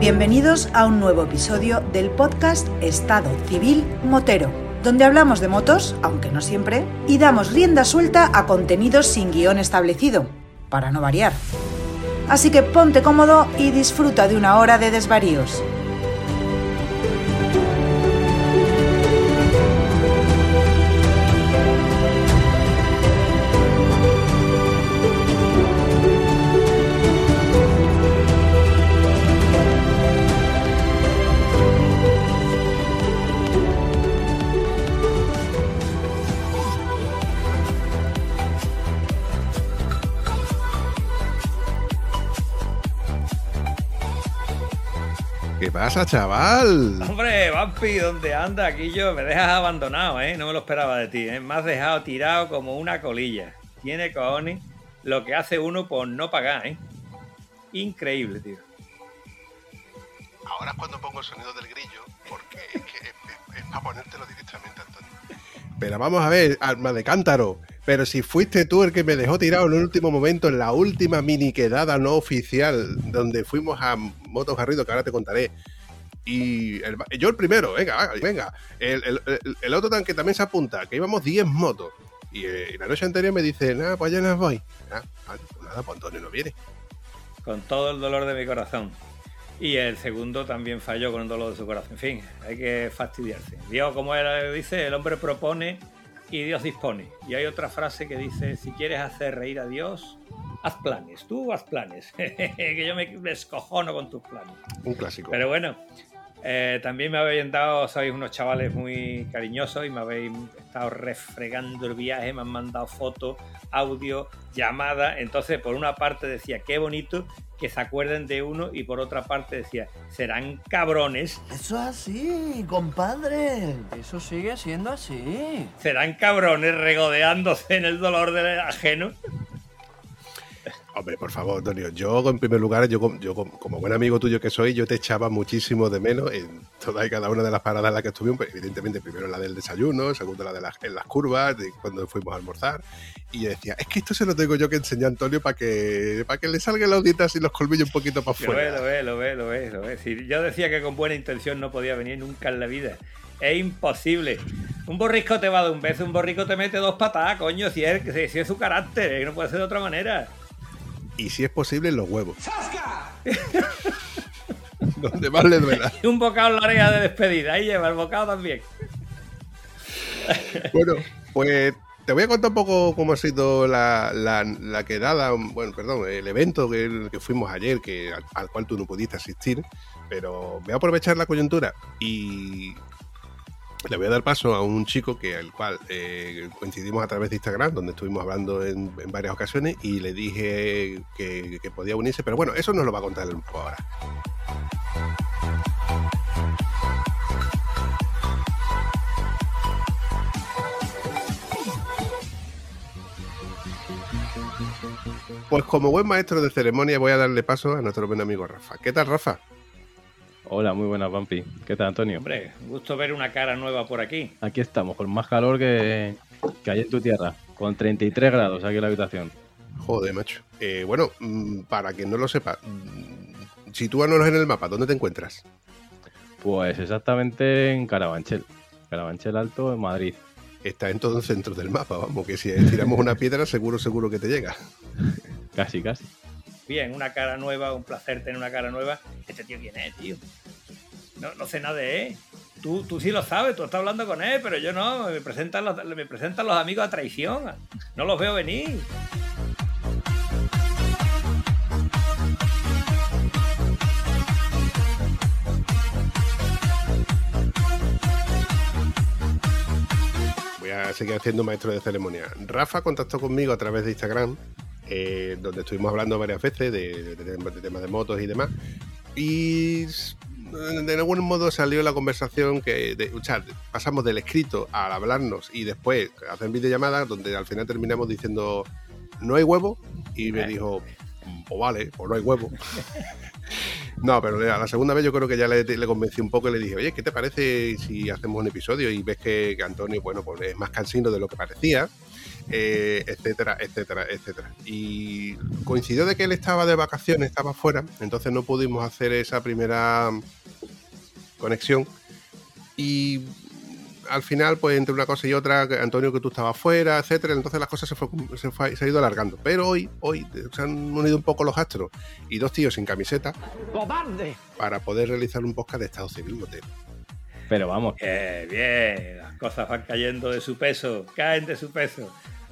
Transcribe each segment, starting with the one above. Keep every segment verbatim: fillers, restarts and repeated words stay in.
Bienvenidos a un nuevo episodio del podcast Estado Civil Motero, donde hablamos de motos, aunque no siempre, y damos rienda suelta a contenidos sin guión establecido, para no variar. Así que ponte cómodo y disfruta de una hora de desvaríos. ¿Qué pasa, chaval? Hombre, Vampi, ¿dónde anda? Aquí yo, me dejas abandonado, ¿eh? No me lo esperaba de ti, ¿eh? Me has dejado tirado como una colilla. Tiene cojones lo que hace uno por no pagar, ¿eh? Increíble, tío. Ahora es cuando pongo el sonido del grillo, porque es que es, es, es para ponértelo directamente, Antonio. Pero vamos a ver, alma de cántaro. Pero si fuiste tú el que me dejó tirado en el último momento, en la última mini quedada no oficial, donde fuimos a Motos Garrido, que ahora te contaré. Y el, yo el primero, venga, venga. El, el, el otro tanque también se apunta, que íbamos diez motos. Y, eh, y la noche anterior me dice, nada, pues ya no voy. Nada, nada, pues Antonio no viene. Con todo el dolor de mi corazón. Y el segundo también falló con el dolor de su corazón. En fin, hay que fastidiarse. Dios, como él dice, el hombre propone y Dios dispone. Y hay otra frase que dice, si quieres hacer reír a Dios, haz planes, tú haz planes. Que yo me, me escojono con tus planes. Un clásico. Pero bueno, eh, también me habéis dado, sois unos chavales muy cariñosos y me habéis estado refregando el viaje, me han mandado fotos, audio, llamada. Entonces, por una parte decía, qué bonito que se acuerden de uno, y por otra parte decía, serán cabrones. Eso es así, compadre. Eso sigue siendo así. Serán cabrones regodeándose en el dolor del ajeno. Hombre, por favor, Antonio, yo en primer lugar, yo, yo como buen amigo tuyo que soy, yo te echaba muchísimo de menos en toda y cada una de las paradas en las que estuvimos, evidentemente primero la del desayuno, segundo la de las, en las curvas, de cuando fuimos a almorzar, y yo decía, es que esto se lo tengo yo que enseñar a Antonio para que para que le salgan las auditas y los colmillos un poquito para afuera. Lo ve, lo ve, lo ve, lo ve. Si yo decía que con buena intención no podía venir nunca en la vida. Es imposible. Un borrisco te va de un beso, un borrico te mete dos patadas, coño, si es, si es su carácter, ¿eh? No puede ser de otra manera. Y si es posible, los huevos. ¡Sasca! Donde más le duela. Y un bocado en la oreja de despedida. Ahí lleva el bocado también. Bueno, pues te voy a contar un poco cómo ha sido la, la, la quedada, bueno, perdón, el evento que, que fuimos ayer, que al, al cual tú no pudiste asistir, pero voy a aprovechar la coyuntura y le voy a dar paso a un chico que al cual eh, coincidimos a través de Instagram, donde estuvimos hablando en, en varias ocasiones, y le dije que, que podía unirse, pero bueno, eso nos lo va a contar un poco ahora. Pues como buen maestro de ceremonia voy a darle paso a nuestro buen amigo Rafa. ¿Qué tal, Rafa? Hola, muy buenas, Vampi. ¿Qué tal, Antonio? Hombre, gusto ver una cara nueva por aquí. Aquí estamos, con más calor que, que hay en tu tierra, con treinta y tres grados aquí en la habitación. Joder, macho. Eh, bueno, para quien no lo sepa, sitúanos en el mapa, ¿dónde te encuentras? Pues exactamente en Carabanchel, Carabanchel Alto, en Madrid. Está en todo el centro del mapa, vamos, que si tiramos una piedra seguro, seguro que te llega. Casi, casi. Bien, una cara nueva, un placer tener una cara nueva. ¿Este tío quién es, tío? No, no sé nada de él. Tú, tú sí lo sabes, tú estás hablando con él, pero yo no. Me presentan los, me presentan los amigos a traición. No los veo venir. Voy a seguir haciendo maestro de ceremonia. Rafa contactó conmigo a través de Instagram. Eh, donde estuvimos hablando varias veces de, de, de, de temas de motos y demás, y de algún modo salió la conversación que de, o sea, pasamos del escrito al hablarnos y después hacen videollamadas donde al final terminamos diciendo no hay huevo y me dijo o vale, o no hay huevo. No, pero a la segunda vez yo creo que ya le, le convencí un poco y le dije, oye, ¿qué te parece si hacemos un episodio? Y ves que, que Antonio, bueno, pues es más cansino de lo que parecía, eh, etcétera, etcétera, etcétera. Y coincidió de que él estaba de vacaciones, estaba fuera, entonces no pudimos hacer esa primera conexión. Y al final, pues entre una cosa y otra, Antonio, que tú estabas fuera, etcétera, entonces las cosas se, fue, se, fue, se ha ido alargando. Pero hoy, hoy se han unido un poco los astros y dos tíos sin camiseta ¡cobarde! Para poder realizar un podcast de Estado Civil Motero. Pero vamos, que bien, las cosas van cayendo de su peso, caen de su peso.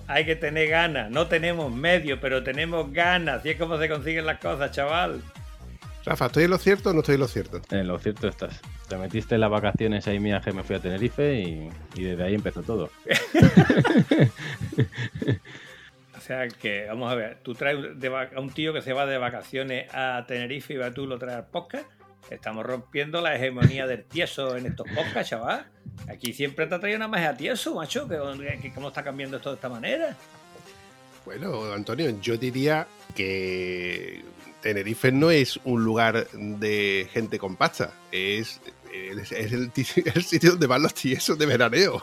Hay que tener ganas, no tenemos medios, pero tenemos ganas. Y es como se consiguen las cosas, chaval. Rafa, ¿estoy en lo cierto o no estoy en lo cierto? En lo cierto estás. Te metiste en las vacaciones ahí mías que me fui a Tenerife y, y desde ahí empezó todo. O sea que, vamos a ver, tú traes de va- a un tío que se va de vacaciones a Tenerife y va tú lo traes al podcast. Estamos rompiendo la hegemonía del tieso en estos podcasts, chaval. Aquí siempre te ha traído una magia tieso, macho, que, que cómo está cambiando esto de esta manera. Bueno, Antonio, yo diría que Tenerife no es un lugar de gente con pasta, es, es, es el, el sitio donde van los tiesos de veraneo.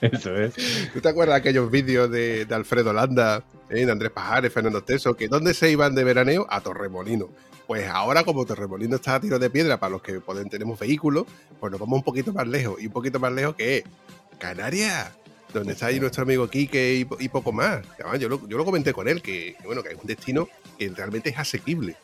Eso es. ¿Tú te acuerdas de aquellos vídeos de, de Alfredo Landa, eh, de Andrés Pajares, Fernando Teso, que dónde se iban de veraneo? A Torremolino. Pues ahora, como Torremolino está a tiro de piedra para los que pueden, tenemos vehículos, pues nos vamos un poquito más lejos, y un poquito más lejos que es Canarias, donde está ahí nuestro amigo Quique y, y poco más. Además, yo, lo, yo lo comenté con él, que, que bueno, que es un destino que realmente es asequible.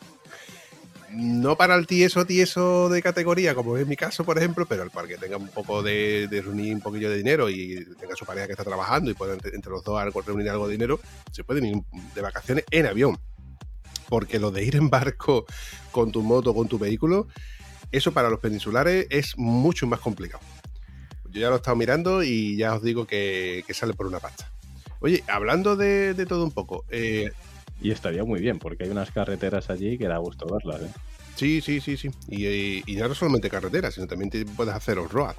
No para el tieso, tieso de categoría, como es mi caso, por ejemplo, pero para que tenga un poco de, de reunir un poquillo de dinero y tenga su pareja que está trabajando y puedan entre los dos algo, reunir algo de dinero, se pueden ir de vacaciones en avión. Porque lo de ir en barco con tu moto, con tu vehículo, eso para los peninsulares es mucho más complicado. Yo ya lo he estado mirando y ya os digo que, que sale por una pasta. Oye, hablando de, de todo un poco. Eh, y estaría muy bien, porque hay unas carreteras allí que da gusto verlas, ¿eh? Sí, sí, sí, sí. Y, y, y no solamente carreteras, sino también te puedes hacer off-road.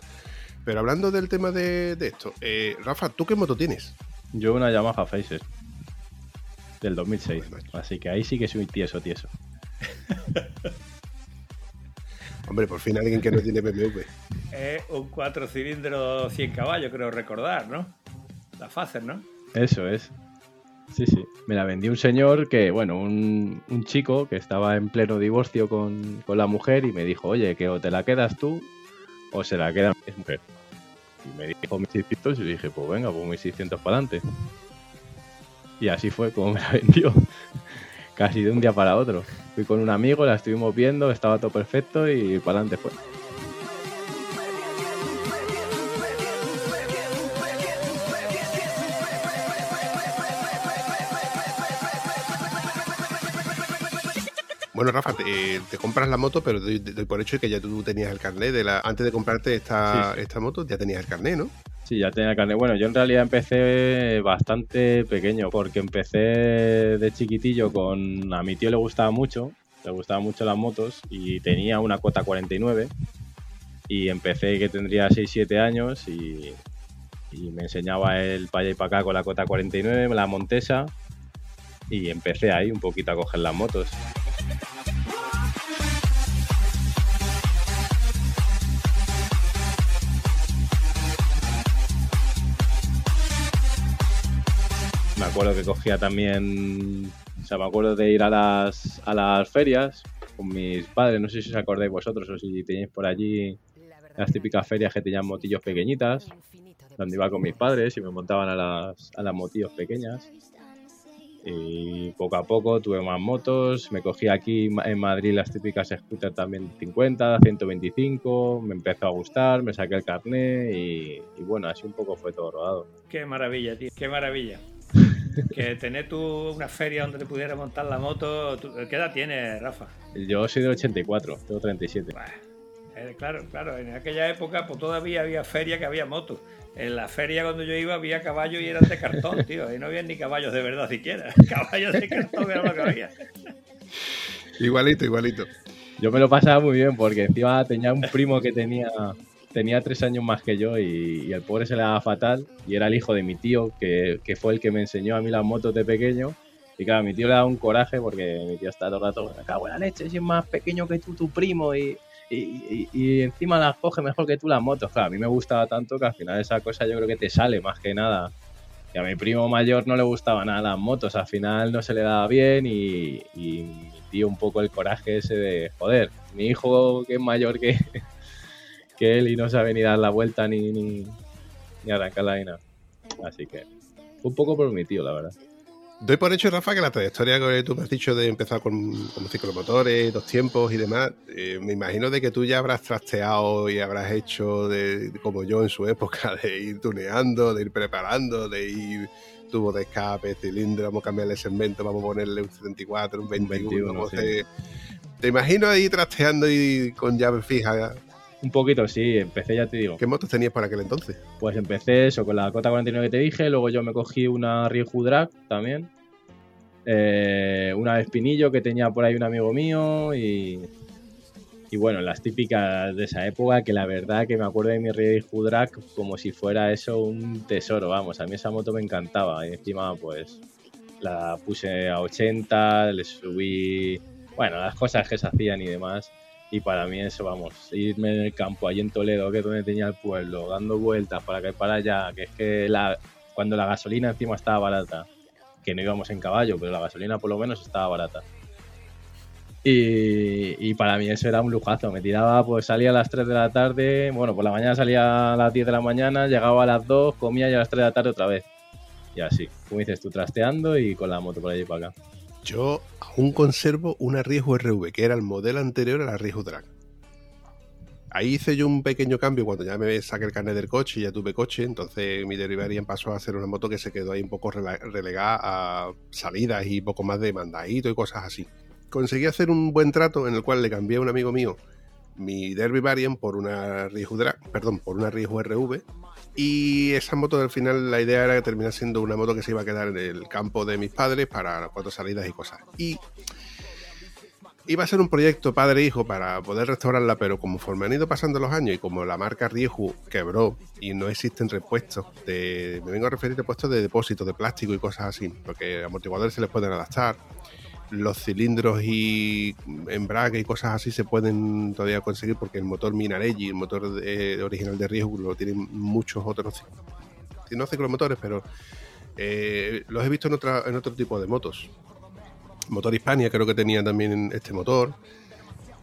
Pero hablando del tema de, de esto, eh, Rafa, ¿tú qué moto tienes? Yo una Yamaha Fazer del dos mil seis. Bueno, así que ahí sí que soy tieso, tieso. Hombre, por fin alguien que no tiene B M W. Es un cuatro cilindros cien caballos, creo recordar, ¿no? La Fazer, ¿no? Eso es. Sí, sí. Me la vendió un señor que, bueno, un, un chico que estaba en pleno divorcio con, con la mujer y me dijo, oye, que o te la quedas tú o se la queda mi mujer. Y me dijo mil seiscientos y le dije, pues venga, pues mil seiscientos para adelante. Y así fue como me la vendió. Casi de un día para otro. Fui con un amigo, la estuvimos viendo, estaba todo perfecto y para adelante fue. Bueno, Rafa, te, te compras la moto, pero te doy por hecho que ya tú tenías el carnet. De la, antes de comprarte esta, sí, esta moto, ya tenías el carnet, ¿no? Sí, ya tenía el carnet. Bueno, yo en realidad empecé bastante pequeño, porque empecé de chiquitillo con... A mi tío le gustaba mucho, le gustaban mucho las motos, y tenía una Cota cuarenta y nueve, y empecé que tendría seis siete años, y, y me enseñaba él para allá y para acá con la Cota cuarenta y nueve, la Montesa, y empecé ahí un poquito a coger las motos. Me acuerdo que cogía también, o sea, me acuerdo de ir a las a las ferias con mis padres, no sé si os acordáis vosotros o si tenéis por allí las típicas ferias que tenían motillos pequeñitas, donde iba con mis padres y me montaban a las, a las motillos pequeñas. Y poco a poco tuve más motos, me cogí aquí en Madrid las típicas scooters también cincuenta, ciento veinticinco, me empezó a gustar, me saqué el carnet y, y bueno, así un poco fue todo rodado. Qué maravilla, tío, qué maravilla. Que tener tú una feria donde te pudiera montar la moto. ¿Qué edad tienes, Rafa? Yo soy de ochenta y cuatro, tengo treinta y siete. Bah, eh, claro, claro, en aquella época pues todavía había feria que había motos. En la feria cuando yo iba había caballos y eran de cartón, tío. Y no había ni caballos de verdad siquiera. Caballos de cartón era lo que había. Igualito, igualito. Yo me lo pasaba muy bien porque encima tenía un primo que tenía tenía tres años más que yo y, y el pobre se le daba fatal y era el hijo de mi tío que, que fue el que me enseñó a mí las motos de pequeño. Y claro, a mi tío le da un coraje porque mi tío está todo el rato, me cago en la leche, si es más pequeño que tú, tu primo, y, y, y, y encima las coge mejor que tú las motos. Claro, a mí me gustaba tanto que al final esa cosa yo creo que te sale más que nada. Que a mi primo mayor no le gustaba nada las motos, al final no se le daba bien y, y mi tío un poco el coraje ese de, joder, mi hijo que es mayor que, que él y no sabe ni dar la vuelta ni, ni, ni arrancar la vaina. Así que fue un poco por mi tío, la verdad. Doy por hecho, Rafa, que la trayectoria que tú me has dicho de empezar con, con ciclomotores, dos tiempos y demás, eh, me imagino de que tú ya habrás trasteado y habrás hecho, de, como yo en su época, de ir tuneando, de ir preparando, de ir tubo de escape, cilindro, vamos a cambiarle el segmento, vamos a ponerle un setenta y cuatro, un veintiuno, vamos sí. te, te imagino ahí trasteando y con llave fija. Un poquito, sí, empecé, ya te digo. ¿Qué motos tenías para aquel entonces? Pues empecé eso, con la Cota cuarenta y nueve que te dije, luego yo me cogí una Rieju Drag también, eh, una Espinillo que tenía por ahí un amigo mío y, y bueno, las típicas de esa época que la verdad que me acuerdo de mi Rieju Drag como si fuera eso un tesoro, vamos, a mí esa moto me encantaba y encima pues la puse a ochenta, le subí, bueno, las cosas que se hacían y demás. Y para mí eso, vamos, irme en el campo, allí en Toledo, que es donde tenía el pueblo, dando vueltas para acá y para allá, que es que la, cuando la gasolina encima estaba barata, que no íbamos en caballo, pero la gasolina por lo menos estaba barata. Y, y para mí eso era un lujazo, me tiraba, pues salía a las tres de la tarde, bueno, por la mañana salía a las diez de la mañana, llegaba a las dos, comía y a las tres de la tarde otra vez. Y así, como dices tú, trasteando y con la moto por allí y para acá. Yo aún conservo una Rieju R V, que era el modelo anterior a la Rieju Drag. Ahí hice yo un pequeño cambio cuando ya me saqué el carnet del coche y ya tuve coche, entonces mi Derby Varian pasó a ser una moto que se quedó ahí un poco relegada a salidas y poco más de mandadito y cosas así. Conseguí hacer un buen trato en el cual le cambié a un amigo mío mi Derby Varian por una Rieju Drag, perdón, por una Rieju R V. Y esa moto al final la idea era que terminara siendo una moto que se iba a quedar en el campo de mis padres para las cuatro salidas y cosas. Y iba a ser un proyecto padre-hijo para poder restaurarla, pero conforme han ido pasando los años y como la marca Rieju quebró y no existen repuestos, de, me vengo a referir a repuestos de depósitos, de plástico y cosas así, porque amortiguadores se les pueden adaptar, los cilindros y embrague y cosas así se pueden todavía conseguir porque el motor Minarelli, el motor de, original de Rieju, lo tienen muchos otros, no ciclomotores, pero eh, los he visto en, otra, en otro tipo de motos. Motor Hispania creo que tenía también este motor,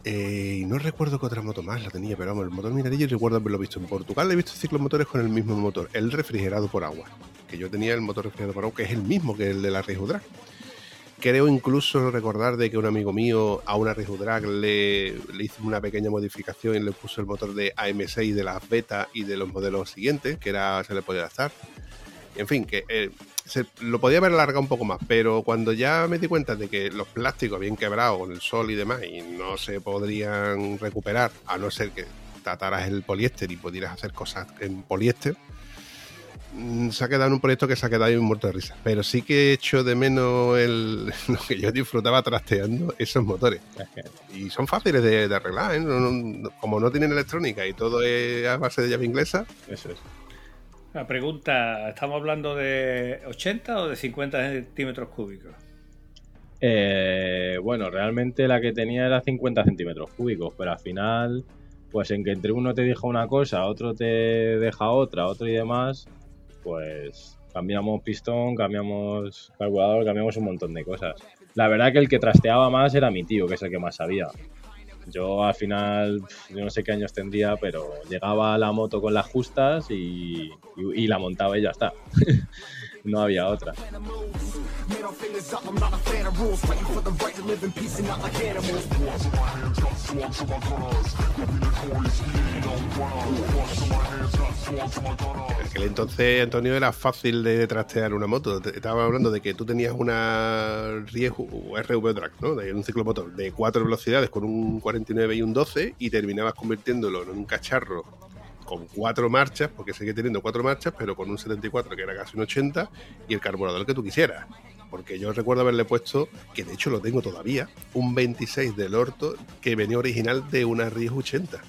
eh, y no recuerdo que otra moto más la tenía, pero vamos, el motor Minarelli recuerdo haberlo visto en Portugal. He visto ciclomotores con el mismo motor, el refrigerado por agua, que yo tenía el motor refrigerado por agua, que es el mismo que el de la Rieju Drag. Creo incluso recordar de que un amigo mío a una Rieju Drag le, le hizo una pequeña modificación y le puso el motor de A M seis de las Beta y de los modelos siguientes, que era, se le podía adaptar. En fin, que eh, se, lo podía haber alargado un poco más, pero cuando ya me di cuenta de que los plásticos habían quebrado con el sol y demás y no se podrían recuperar, a no ser que trataras el poliéster y pudieras hacer cosas en poliéster, se ha quedado en un proyecto que se ha quedado ahí muerto de risa. Pero sí que echo de menos el, lo que yo disfrutaba trasteando esos motores. Y son fáciles de, de arreglar, ¿eh? No, no, como no tienen electrónica y todo es a base de llave inglesa. Eso es. La pregunta, ¿estamos hablando de ochenta o de cincuenta centímetros cúbicos? Eh, bueno, realmente la que tenía era cincuenta centímetros cúbicos, pero al final, pues en que entre uno te deja una cosa, otro te deja otra, otro y demás, pues cambiamos pistón, cambiamos carburador, cambiamos un montón de cosas. La verdad que el que trasteaba más era mi tío, que es el que más sabía. Yo al final, yo no sé qué años tendría, pero llegaba a la moto con las justas y, y, y la montaba y ya está. No había otra. En aquel entonces, Antonio, era fácil de trastear una moto. Estaba hablando de que tú tenías una Rieju R V Drag, ¿no? De un ciclomotor de cuatro velocidades con un cuarenta y nueve y un doce y terminabas convirtiéndolo en un cacharro con cuatro marchas, porque seguía teniendo cuatro marchas, pero con un setenta y cuatro que era casi un ochenta y el carburador que tú quisieras. porque yo recuerdo haberle puesto, que de hecho lo tengo todavía, un veintiséis del Orto que venía original de una Rieju ochenta.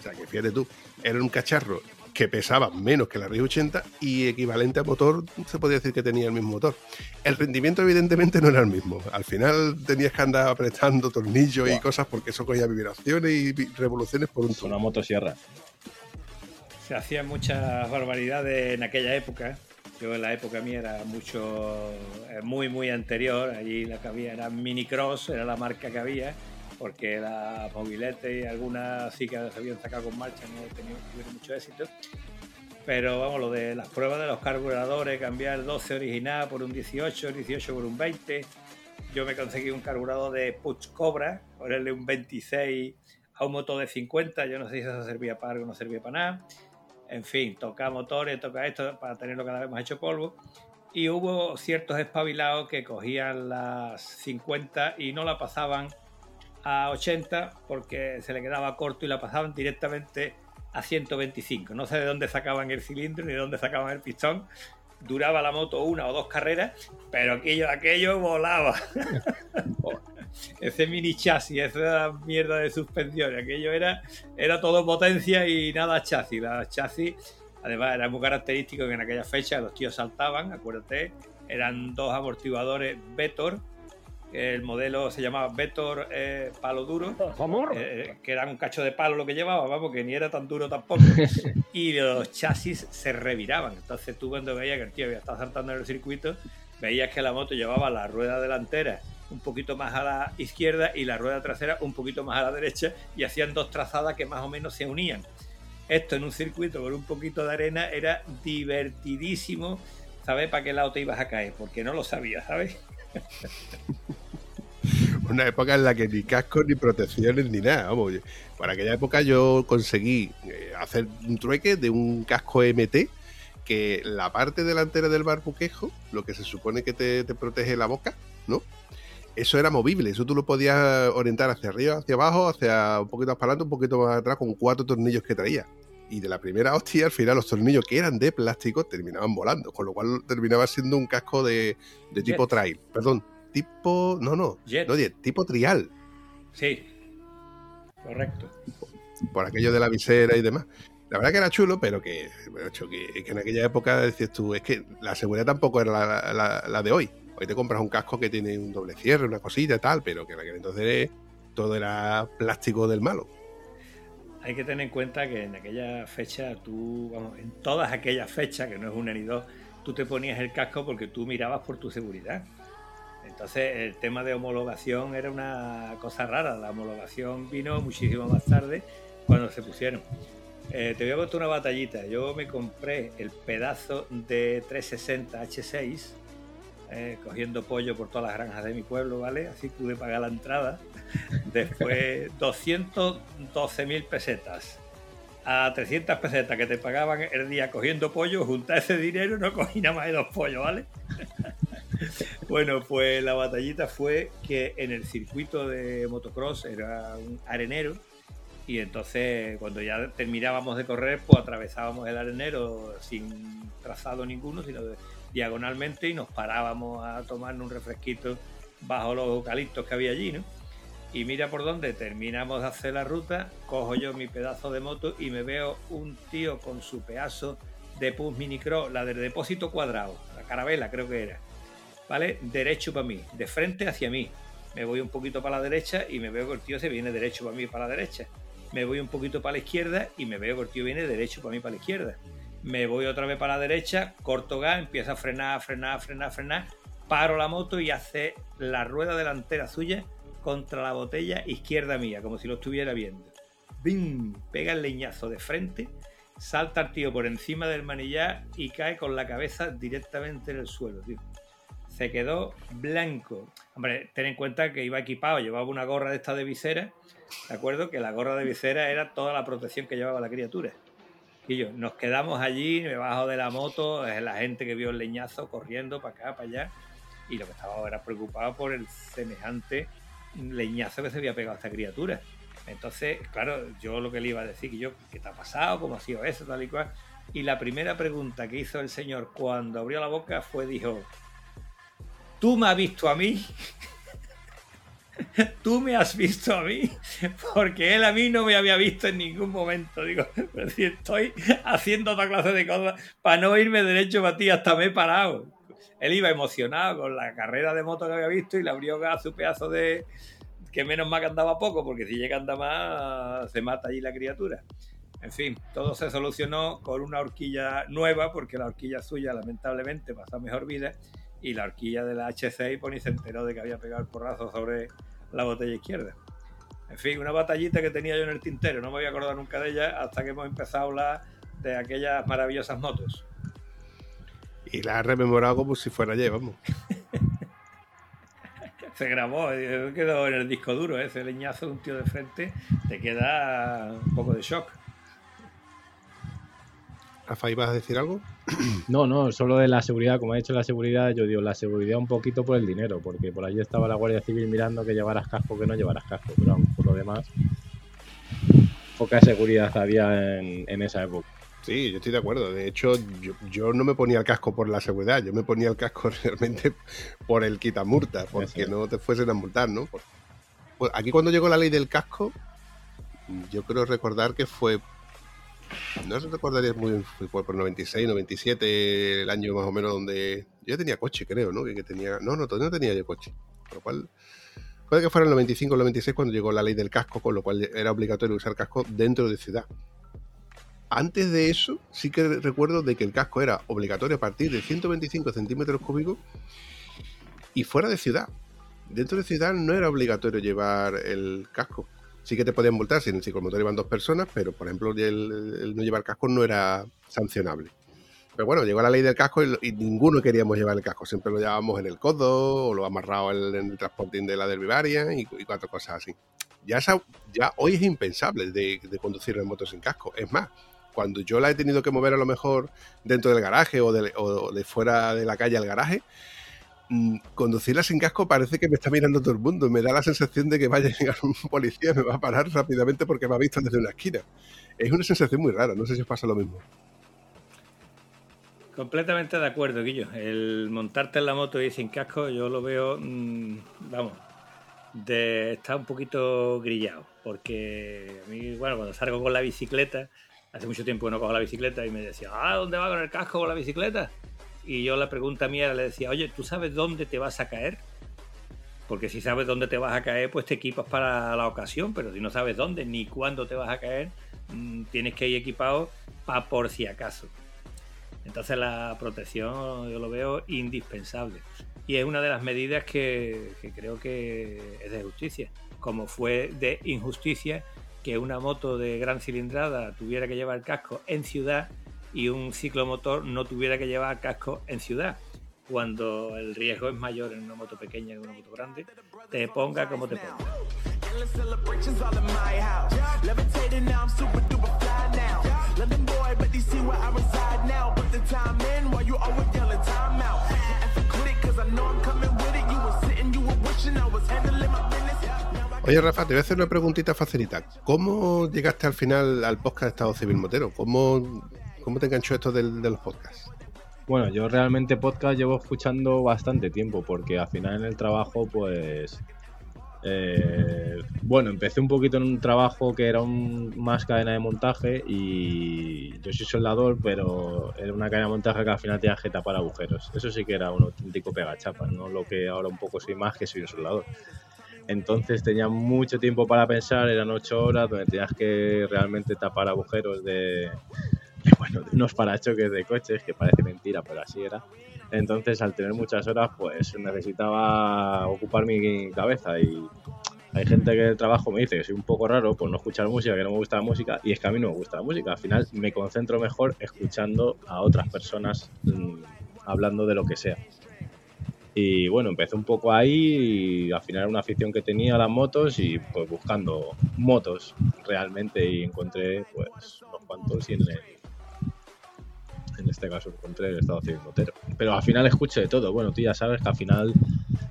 O sea, que fíjate tú, era un cacharro que pesaba menos que la Rieju ochenta y equivalente a motor, se podía decir que tenía el mismo motor. El rendimiento evidentemente no era el mismo. Al final tenías que andar apretando tornillos wow. y cosas porque eso cogía vibraciones y revoluciones por un tubo. Una motosierra. Se hacían muchas barbaridades en aquella época. Yo en la época mía era mucho, muy, muy anterior. Allí la que había era Minicross, era la marca que había, porque la mobilete y algunas sí que se habían sacado con marcha, no tenían mucho éxito. Pero vamos, lo de las pruebas de los carburadores, cambiar el doce original por un dieciocho, el dieciocho por un veinte. Yo me conseguí un carburador de Puch Cobra, ponerle un veintiséis a un motor de cincuenta. Yo no sé si eso servía para algo, no servía para nada. En fin, toca motores, toca esto para tenerlo cada vez más hecho polvo. Y hubo ciertos espabilados que cogían las cincuenta y no la pasaban a ochenta porque se le quedaba corto y la pasaban directamente a ciento veinticinco. No sé de dónde sacaban el cilindro ni de dónde sacaban el pistón. Duraba la moto una o dos carreras, pero aquello, aquello volaba. Ese mini chasis, esa mierda de suspensión, aquello era, era todo potencia y nada chasis. Las chasis, además, era muy característico que en aquella fecha los tíos saltaban, acuérdate, eran dos amortiguadores Vettor, el modelo se llamaba Vettor eh, Palo Duro, eh, que era un cacho de palo lo que llevaba, vamos, que ni era tan duro tampoco, y los chasis se reviraban. Entonces tú, cuando veías que el tío había estado saltando en el circuito, veías que la moto llevaba la rueda delantera un poquito más a la izquierda y la rueda trasera un poquito más a la derecha, y hacían dos trazadas que más o menos se unían. Esto en un circuito con un poquito de arena era divertidísimo, ¿sabes? Para qué lado te ibas a caer, porque no lo sabías, ¿sabes? Una época en la que ni cascos, ni protecciones, ni nada. Vamos, para aquella época yo conseguí hacer un trueque de un casco M T, que la parte delantera del barbuquejo, lo que se supone que te, te protege la boca, ¿no? Eso era movible, eso tú lo podías orientar hacia arriba, hacia abajo, hacia un poquito más para adelante, un poquito más atrás, con cuatro tornillos que traía. Y de la primera hostia, al final, los tornillos que eran de plástico terminaban volando, con lo cual terminaba siendo un casco de, de tipo trail. Perdón, tipo... No, no, jet. no jet, tipo trial. Sí, correcto. Por, por aquello de la visera y demás. La verdad que era chulo, pero que, bueno, que, que en aquella época decías tú, es que la seguridad tampoco era la, la, la de hoy. Hoy te compras un casco que tiene un doble cierre, una cosita y tal, pero que en aquel entonces todo era plástico del malo. Hay que tener en cuenta que en aquella fecha, tú, vamos, en todas aquellas fechas, que no es una ni dos, tú te ponías el casco porque tú mirabas por tu seguridad. Entonces el tema de homologación era una cosa rara. La homologación vino muchísimo más tarde, cuando se pusieron. Eh, te voy a contar una batallita. Yo me compré el pedazo de trescientos sesenta H seis, Eh, cogiendo pollo por todas las granjas de mi pueblo, ¿vale? Así pude pagar la entrada. Después, doscientas doce mil pesetas. A trescientas pesetas que te pagaban el día cogiendo pollo, juntar ese dinero, no cogí nada más de dos pollos, ¿vale? Bueno, pues la batallita fue que en el circuito de motocross era un arenero, y entonces cuando ya terminábamos de correr, pues atravesábamos el arenero sin trazado ninguno, sino de diagonalmente, y nos parábamos a tomarnos un refresquito bajo los eucaliptos que había allí, ¿no? Y mira por dónde, terminamos de hacer la ruta, cojo yo mi pedazo de moto y me veo un tío con su pedazo de Push Minicross, la del depósito cuadrado, la carabela creo que era, ¿vale? Derecho para mí, de frente hacia mí. Me voy un poquito para la derecha y me veo que el tío se viene derecho para mí, para la derecha. Me voy un poquito para la izquierda y me veo que el tío viene derecho para mí, para la izquierda. Me voy otra vez para la derecha, corto gas, empiezo a frenar, frenar, frenar, frenar, paro la moto y hace la rueda delantera suya contra la botella izquierda mía, como si lo estuviera viendo. ¡Bim! Pega el leñazo de frente, salta el tío por encima del manillar y cae con la cabeza directamente en el suelo, tío. Se quedó blanco. Hombre, ten en cuenta que iba equipado, llevaba una gorra de esta de visera, ¿de acuerdo? Que la gorra de visera era toda la protección que llevaba la criatura. Y yo, nos quedamos allí, me bajo de la moto, es la gente que vio el leñazo corriendo para acá, para allá, y lo que estaba era preocupado por el semejante leñazo que se había pegado a esta criatura. Entonces, claro, yo lo que le iba a decir, que yo, ¿qué te ha pasado? ¿Cómo ha sido eso? Tal y cual. Y la primera pregunta que hizo el señor cuando abrió la boca fue, dijo, tú me has visto a mí, tú me has visto a mí, porque él a mí no me había visto en ningún momento. Digo, pero si estoy haciendo otra clase de cosas para no irme derecho para ti, hasta me he parado. Él iba emocionado con la carrera de moto que había visto y le abrió a su pedazo de... que menos mal que andaba poco, porque si llega a andar más, se mata allí la criatura. En fin, todo se solucionó con una horquilla nueva, porque la horquilla suya, lamentablemente, pasó mejor vida, y la horquilla de la H seis, pues ni se enteró de que había pegado el porrazo sobre la botella izquierda. En fin, una batallita que tenía yo en el tintero, no me voy a acordar nunca de ella, hasta que hemos empezado a hablar de aquellas maravillosas motos. Y la ha rememorado como si fuera ayer, vamos. Se grabó, quedó en el disco duro, ¿eh? Ese leñazo de un tío de frente, te queda un poco de shock. Rafa, ¿ibas a decir algo? No, no, solo de la seguridad, como ha dicho la seguridad, yo digo, la seguridad un poquito por el dinero, porque por allí estaba la Guardia Civil mirando que llevaras casco, que no llevaras casco, pero vamos, por lo demás, poca seguridad había en, en esa época. Sí, yo estoy de acuerdo. De hecho, yo, yo no me ponía el casco por la seguridad, yo me ponía el casco realmente por el quitamulta, porque sí, no te fuesen a multar, ¿no? Pues aquí cuando llegó la ley del casco, yo creo recordar que fue, no se recordaría muy bien, fue por noventa y seis, noventa y siete, el año más o menos donde yo tenía coche, creo, ¿no? Que, que tenía, no, no, todavía no tenía yo coche, por lo cual... Puede que fuera el noventa y cinco, noventa y seis cuando llegó la ley del casco, con lo cual era obligatorio usar casco dentro de ciudad. Antes de eso, sí que recuerdo de que el casco era obligatorio a partir de ciento veinticinco centímetros cúbicos y fuera de ciudad. Dentro de ciudad no era obligatorio llevar el casco. Sí que te podían multar si en el ciclomotor iban dos personas, pero por ejemplo el, el no llevar casco no era sancionable. Pero bueno, llegó la ley del casco y, y ninguno queríamos llevar el casco. Siempre lo llevábamos en el codo o lo amarrado en, en el transportín de la Derby Varian y, y cuatro cosas así. Ya, esa, ya hoy es impensable de, de conducir en moto sin casco. Es más, cuando yo la he tenido que mover a lo mejor dentro del garaje o de, o de fuera de la calle al garaje, mmm, conducirla sin casco parece que me está mirando todo el mundo. Me da la sensación de que vaya a llegar un policía y me va a parar rápidamente porque me ha visto desde una esquina. Es una sensación muy rara, no sé si os pasa lo mismo. Completamente de acuerdo, Guillo. El montarte en la moto y sin casco yo lo veo, mmm, vamos, de, está un poquito grillado. Porque a mí, bueno, cuando salgo con la bicicleta, hace mucho tiempo que no cojo la bicicleta, y me decía, ah, ¿dónde va con el casco o la bicicleta? Y yo la pregunta mía era, le decía, oye, ¿tú sabes dónde te vas a caer? Porque si sabes dónde te vas a caer, pues te equipas para la ocasión, pero si no sabes dónde ni cuándo te vas a caer, mmm, tienes que ir equipado para por si acaso. Entonces la protección yo lo veo indispensable. Y es una de las medidas que, que creo que es de justicia, como fue de injusticia que una moto de gran cilindrada tuviera que llevar casco en ciudad y un ciclomotor no tuviera que llevar casco en ciudad, cuando el riesgo es mayor en una moto pequeña que en una moto grande, te ponga como te ponga. Oye, Rafa, te voy a hacer una preguntita facilita. ¿Cómo llegaste al final al podcast de Estado Civil Motero? ¿Cómo, cómo te enganchó esto de, de los podcasts? Bueno, yo realmente podcast llevo escuchando bastante tiempo, porque al final en el trabajo, pues... Eh, bueno, empecé un poquito en un trabajo que era un, más cadena de montaje, y yo soy soldador, pero era una cadena de montaje que al final tenía que tapar agujeros. Eso sí que era un auténtico pegachapas, no lo que ahora un poco soy más, que soy un soldador. Entonces tenía mucho tiempo para pensar, eran ocho horas donde tenías que realmente tapar agujeros de, de, bueno, de unos parachoques de coches, que parece mentira, pero así era. Entonces al tener muchas horas, pues necesitaba ocupar mi cabeza, y hay gente que el trabajo me dice que soy un poco raro por no escuchar música, que no me gusta la música, y es que a mí no me gusta la música. Al final me concentro mejor escuchando a otras personas mmm, hablando de lo que sea. Y bueno, empecé un poco ahí, y al final era una afición que tenía a las motos, y pues buscando motos realmente, y encontré pues unos cuantos, y en, el, en este caso encontré el Estado Civil Motero. Pero al final escuché de todo. Bueno, tú ya sabes que al final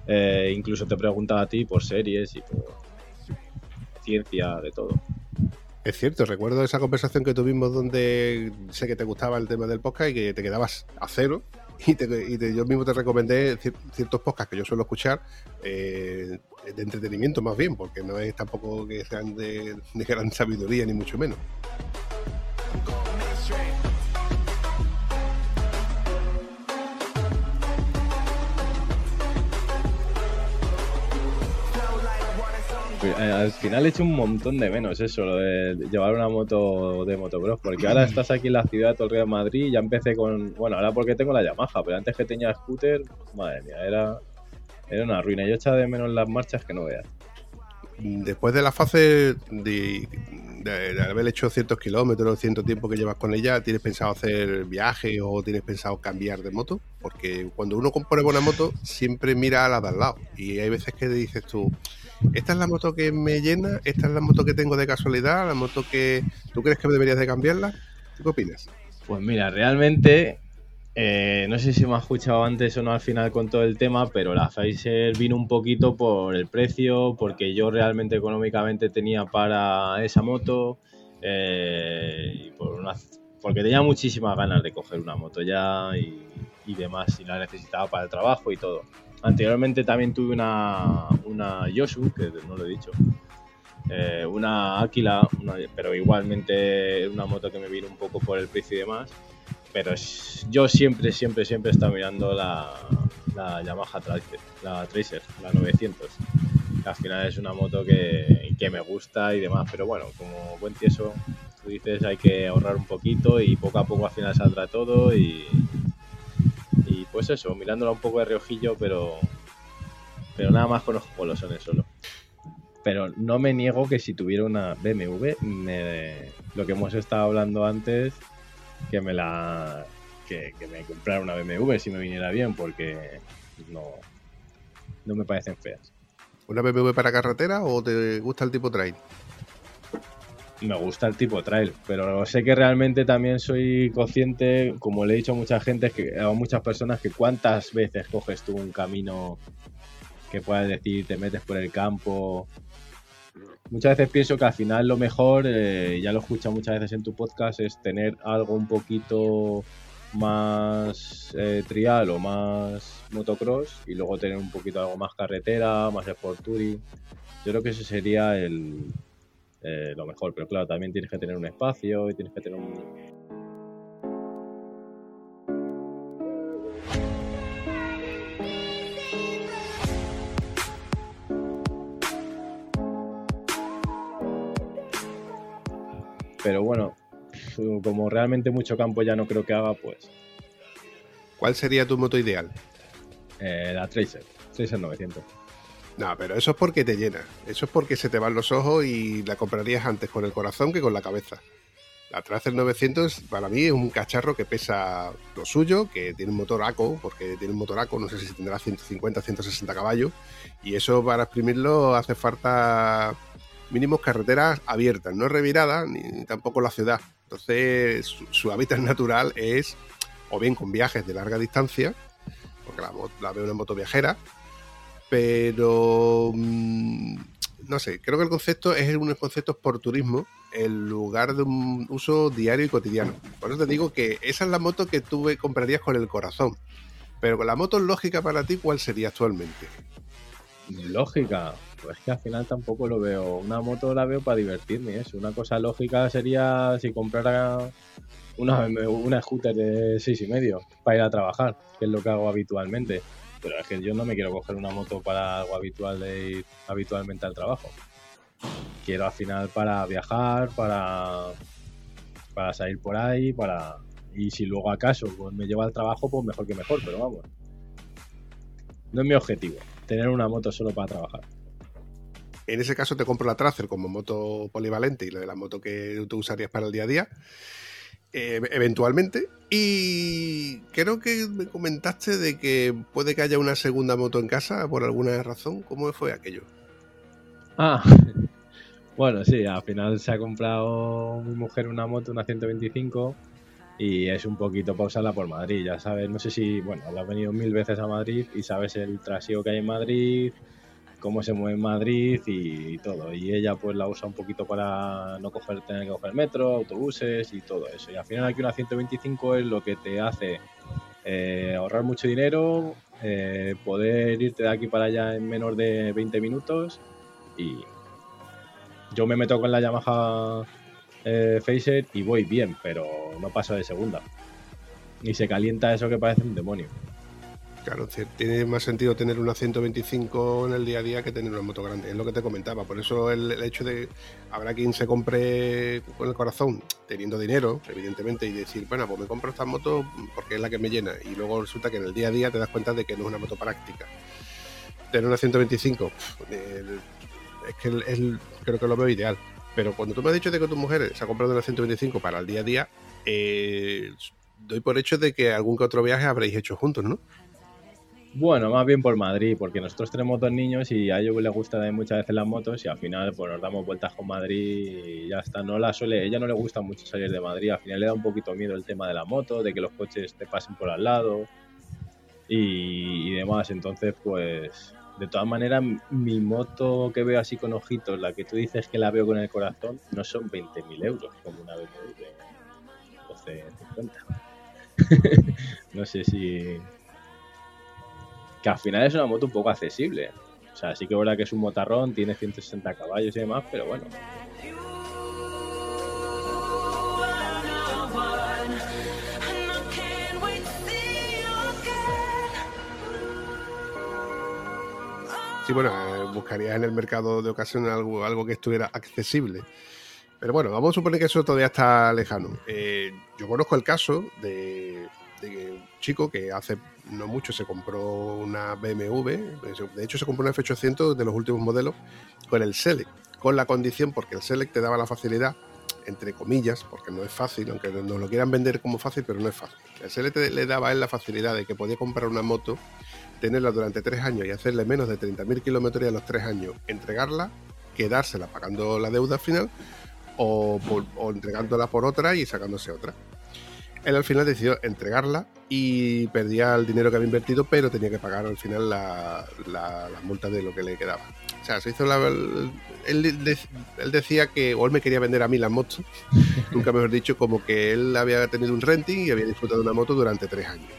eh, incluso te preguntaba a ti por series y por ciencia, de todo. Es cierto, recuerdo esa conversación que tuvimos donde sé que te gustaba el tema del podcast y que te quedabas a cero y, te, y te, yo mismo te recomendé ciertos podcasts que yo suelo escuchar, eh, de entretenimiento más bien, porque no es tampoco que sean de, de gran sabiduría ni mucho menos. Al final he hecho un montón de menos eso, lo de llevar una moto de motocross, porque ahora estás aquí en la ciudad todo el río de Madrid. Ya empecé con, bueno, ahora porque tengo la Yamaha, pero antes que tenía scooter, madre mía, era, era una ruina. Yo echaba de menos las marchas que no veas. Después de la fase de, de, de haber hecho ciertos kilómetros, cierto tiempo que llevas con ella, ¿tienes pensado hacer viaje o tienes pensado cambiar de moto? Porque cuando uno compone una moto siempre mira a la de al lado y hay veces que dices tú, esta es la moto que me llena, esta es la moto que tengo de casualidad, la moto que tú crees que deberías de cambiarla. ¿Tú qué opinas? Pues mira, realmente eh, no sé si me has escuchado antes o no al final con todo el tema, pero la Fazer vino un poquito por el precio, porque yo realmente económicamente tenía para esa moto, eh, y por una, porque tenía muchísimas ganas de coger una moto ya y, y demás, y la necesitaba para el trabajo y todo. Anteriormente también tuve una, una Yosu, que no lo he dicho, eh, una Áquila, una, pero igualmente una moto que me vino un poco por el precio y demás. Pero yo siempre, siempre, siempre he estado mirando la, la Yamaha Tracer, la Tracer, la novecientos. Que al final es una moto que, que me gusta y demás, pero bueno, como buen tieso, tú dices, hay que ahorrar un poquito y poco a poco al final saldrá todo y... Y pues eso, mirándola un poco de reojillo, pero pero nada más conozco polosones solo. Pero no me niego que si tuviera una B M W, me, lo que hemos estado hablando antes, que me la que, que me comprara una B M W si me viniera bien, porque no, no me parecen feas. ¿Una B M W para carretera o te gusta el tipo trail? Me gusta el tipo trail, pero sé que realmente también soy consciente, como le he dicho a mucha gente, que, a muchas personas, que cuántas veces coges tú un camino que puedas decir, te metes por el campo. Muchas veces pienso que al final lo mejor, eh, ya lo he escuchado muchas veces en tu podcast, es tener algo un poquito más eh, trial o más motocross y luego tener un poquito algo más carretera, más sport touring. Yo creo que ese sería el... Eh, lo mejor, pero claro, también tienes que tener un espacio y tienes que tener un... Pero bueno, como realmente mucho campo ya no creo que haga, pues... ¿Cuál sería tu moto ideal? Eh, la Tracer, Tracer novecientos. No, pero eso es porque te llena, eso es porque se te van los ojos y la comprarías antes con el corazón que con la cabeza. La Tracer novecientos para mí es un cacharro que pesa lo suyo, que tiene un motoraco, porque tiene un motoraco, no sé si tendrá ciento cincuenta, ciento sesenta caballos, y eso para exprimirlo hace falta mínimos carreteras abiertas, no reviradas, ni tampoco la ciudad. Entonces su, su hábitat natural es o bien con viajes de larga distancia, porque la, la veo una moto viajera, pero mmm, no sé, creo que el concepto es unos conceptos por turismo en lugar de un uso diario y cotidiano. Por eso te digo que esa es la moto que tú comprarías con el corazón. Pero con la moto lógica para ti, ¿cuál sería actualmente? Lógica, pues que al final tampoco lo veo. Una moto la veo para divertirme, eso. Una cosa lógica sería si comprara una, una scooter de seis y medio para ir a trabajar, que es lo que hago habitualmente. Pero es que yo no me quiero coger una moto para algo habitual de ir habitualmente al trabajo. Quiero al final para viajar, para, para salir por ahí, para... Y si luego acaso pues me llevo al trabajo, pues mejor que mejor, pero vamos. No es mi objetivo, tener una moto solo para trabajar. En ese caso te compro la Tracer como moto polivalente y la de la moto que tú usarías para el día a día. Eh, eventualmente, y creo que me comentaste de que puede que haya una segunda moto en casa por alguna razón. ¿Cómo fue aquello? Ah, bueno, sí, al final se ha comprado mi mujer una moto, una ciento veinticinco, y es un poquito para usarla por Madrid, ya sabes, no sé si, bueno, habrá venido mil veces a Madrid y sabes el trasiego que hay en Madrid, cómo se mueve en Madrid y, y todo. Y ella pues la usa un poquito para no coger, tener que coger metro, autobuses y todo eso. Y al final aquí una ciento veinticinco es lo que te hace eh, ahorrar mucho dinero, eh, poder irte de aquí para allá en menos de veinte minutos. Y yo me meto con la Yamaha eh, Fazer y voy bien, pero no paso de segunda. Y se calienta eso que parece un demonio. Claro, tiene más sentido tener una ciento veinticinco en el día a día que tener una moto grande, es lo que te comentaba. Por eso el, el hecho de, habrá quien se compre con el corazón, teniendo dinero, evidentemente, y decir, bueno, pues me compro esta moto porque es la que me llena, y luego resulta que en el día a día te das cuenta de que no es una moto práctica. Tener una ciento veinticinco, el, es que el, el, creo que lo veo ideal. Pero cuando tú me has dicho de que tu mujer se ha comprado una ciento veinticinco para el día a día, eh, doy por hecho de que algún que otro viaje habréis hecho juntos, ¿no? Bueno, más bien por Madrid, porque nosotros tenemos dos niños y a ellos les gustan muchas veces las motos y al final pues nos damos vueltas con Madrid y ya está. No la suele, ella no le gusta mucho salir de Madrid, al final le da un poquito miedo el tema de la moto, de que los coches te pasen por al lado y, y demás. Entonces, pues de todas maneras, mi moto que veo así con ojitos, la que tú dices que la veo con el corazón, no son veinte mil euros como una B M W de doce cincuenta. No sé si... que al final es una moto un poco accesible. O sea, sí que es verdad que es un motarrón, tiene ciento sesenta caballos y demás, pero bueno. Sí, bueno, eh, buscarías en el mercado de ocasión algo, algo que estuviera accesible. Pero bueno, vamos a suponer que eso todavía está lejano. Eh, yo conozco el caso de... de un chico que hace no mucho se compró una B M W, de hecho se compró una efe ochocientos de los últimos modelos con el Select, con la condición, porque el Select te daba la facilidad, entre comillas, porque no es fácil, aunque nos lo quieran vender como fácil, pero no es fácil. El Select le daba a él la facilidad de que podía comprar una moto, tenerla durante tres años y hacerle menos de treinta mil kilómetros a los tres años, entregarla, quedársela pagando la deuda al final o, por, o entregándola por otra y sacándose otra. Él al final decidió entregarla y perdía el dinero que había invertido, pero tenía que pagar al final la, la, la multa de lo que le quedaba. O sea, se hizo la... Él, él decía que... O él me quería vender a mí la moto, nunca mejor dicho, como que él había tenido un renting y había disfrutado de una moto durante tres años.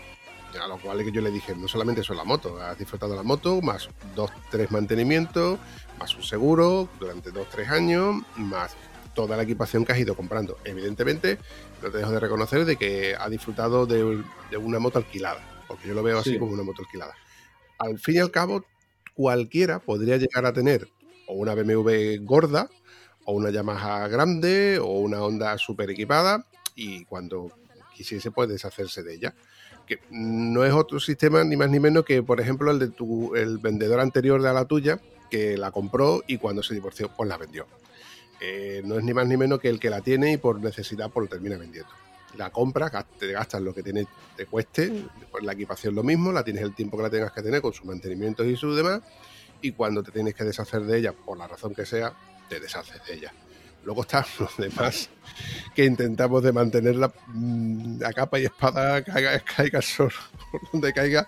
A lo cual yo le dije, no solamente eso, la moto, has disfrutado la moto, más dos, tres mantenimientos, más un seguro durante dos, tres años, más... toda la equipación que has ido comprando. Evidentemente, no te dejo de reconocer de que ha disfrutado de, de una moto alquilada, porque yo lo veo así, sí, como una moto alquilada. Al fin y al cabo, cualquiera podría llegar a tener o una B M W gorda, o una Yamaha grande, o una Honda super equipada, y cuando quisiese puede deshacerse de ella. Que no es otro sistema, ni más ni menos que, por ejemplo, el de tu, el vendedor anterior de la tuya, que la compró y cuando se divorció, pues la vendió. Eh, no es ni más ni menos que el que la tiene y por necesidad pues lo termina vendiendo. La compras, te gastas lo que tiene, te cueste, pues la equipación lo mismo, la tienes el tiempo que la tengas que tener con sus mantenimientos y sus demás, y cuando te tienes que deshacer de ella, por la razón que sea, te deshaces de ella. Luego están los demás que intentamos de mantenerla mmm, a capa y espada, caiga, caiga el sol por donde caiga,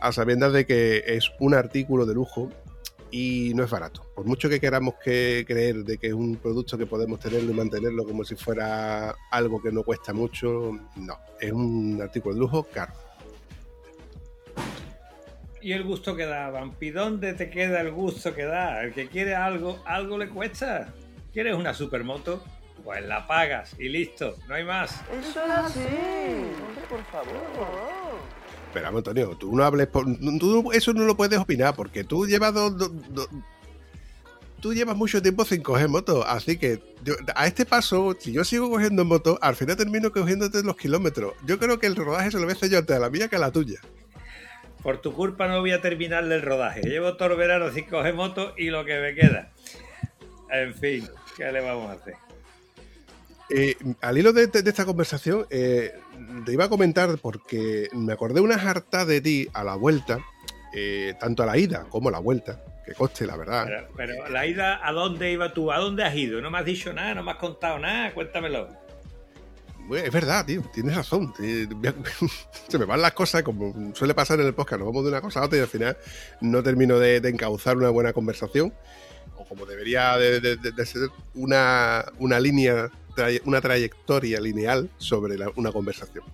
a sabiendas de que es un artículo de lujo y no es barato. Por mucho que queramos que creer de que es un producto que podemos tenerlo y mantenerlo como si fuera algo que no cuesta mucho, no, es un artículo de lujo caro. Y el gusto que da, Vampi, ¿dónde te queda el gusto que da? El que quiere algo, algo le cuesta. ¿Quieres una supermoto? Pues la pagas y listo, no hay más. Eso es así, hombre, por favor. Pero Antonio, tú no hables por... Tú eso no lo puedes opinar, porque tú llevas do, do, do... tú llevas mucho tiempo sin coger motos, así que yo, a este paso, si yo sigo cogiendo motos, al final termino cogiéndote los kilómetros. Yo creo que el rodaje se lo voy a hacer yo antes a la mía que a la tuya. Por tu culpa no voy a terminar el rodaje. Llevo todo el verano sin coger motos y lo que me queda. En fin, ¿qué le vamos a hacer? Eh, al hilo de, de, de esta conversación, eh, te iba a comentar porque me acordé una jarta de ti a la vuelta, eh, tanto a la ida como a la vuelta, que coste, la verdad. Pero, pero la ida, ¿a dónde ibas tú? ¿A dónde has ido? No me has dicho nada, no me has contado nada, cuéntamelo. Es verdad, tío, tienes razón. Se me van las cosas, como suele pasar en el podcast, nos vamos de una cosa a otra y al final no termino de, de encauzar una buena conversación, o como debería de, de, de, de ser una, una línea... una trayectoria lineal sobre la, una conversación.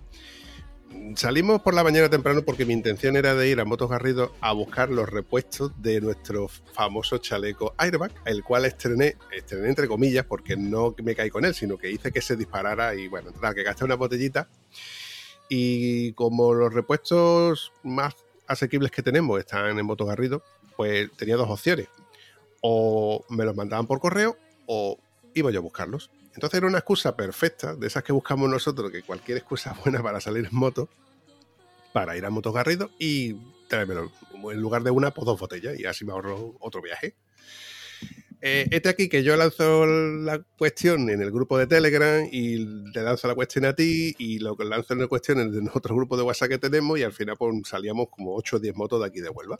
Salimos por la mañana temprano porque mi intención era de ir a Motos Garrido a buscar los repuestos de nuestro famoso chaleco airbag, el cual estrené, estrené entre comillas, porque no me caí con él, sino que hice que se disparara y bueno, total, que gasté una botellita. Y como los repuestos más asequibles que tenemos están en Motos Garrido, pues tenía dos opciones: o me los mandaban por correo o iba yo a buscarlos. Entonces era una excusa perfecta, de esas que buscamos nosotros, que cualquier excusa buena para salir en moto, para ir a Motos Garrido y traérmelo. En lugar de una, pues dos botellas, y así me ahorro otro viaje. Eh, este aquí, que yo lanzo la cuestión en el grupo de Telegram y te lanzo la cuestión a ti y lo lanzo en la cuestión en otro grupo de WhatsApp que tenemos, y al final pues, salíamos como ocho o diez motos de aquí de Huelva.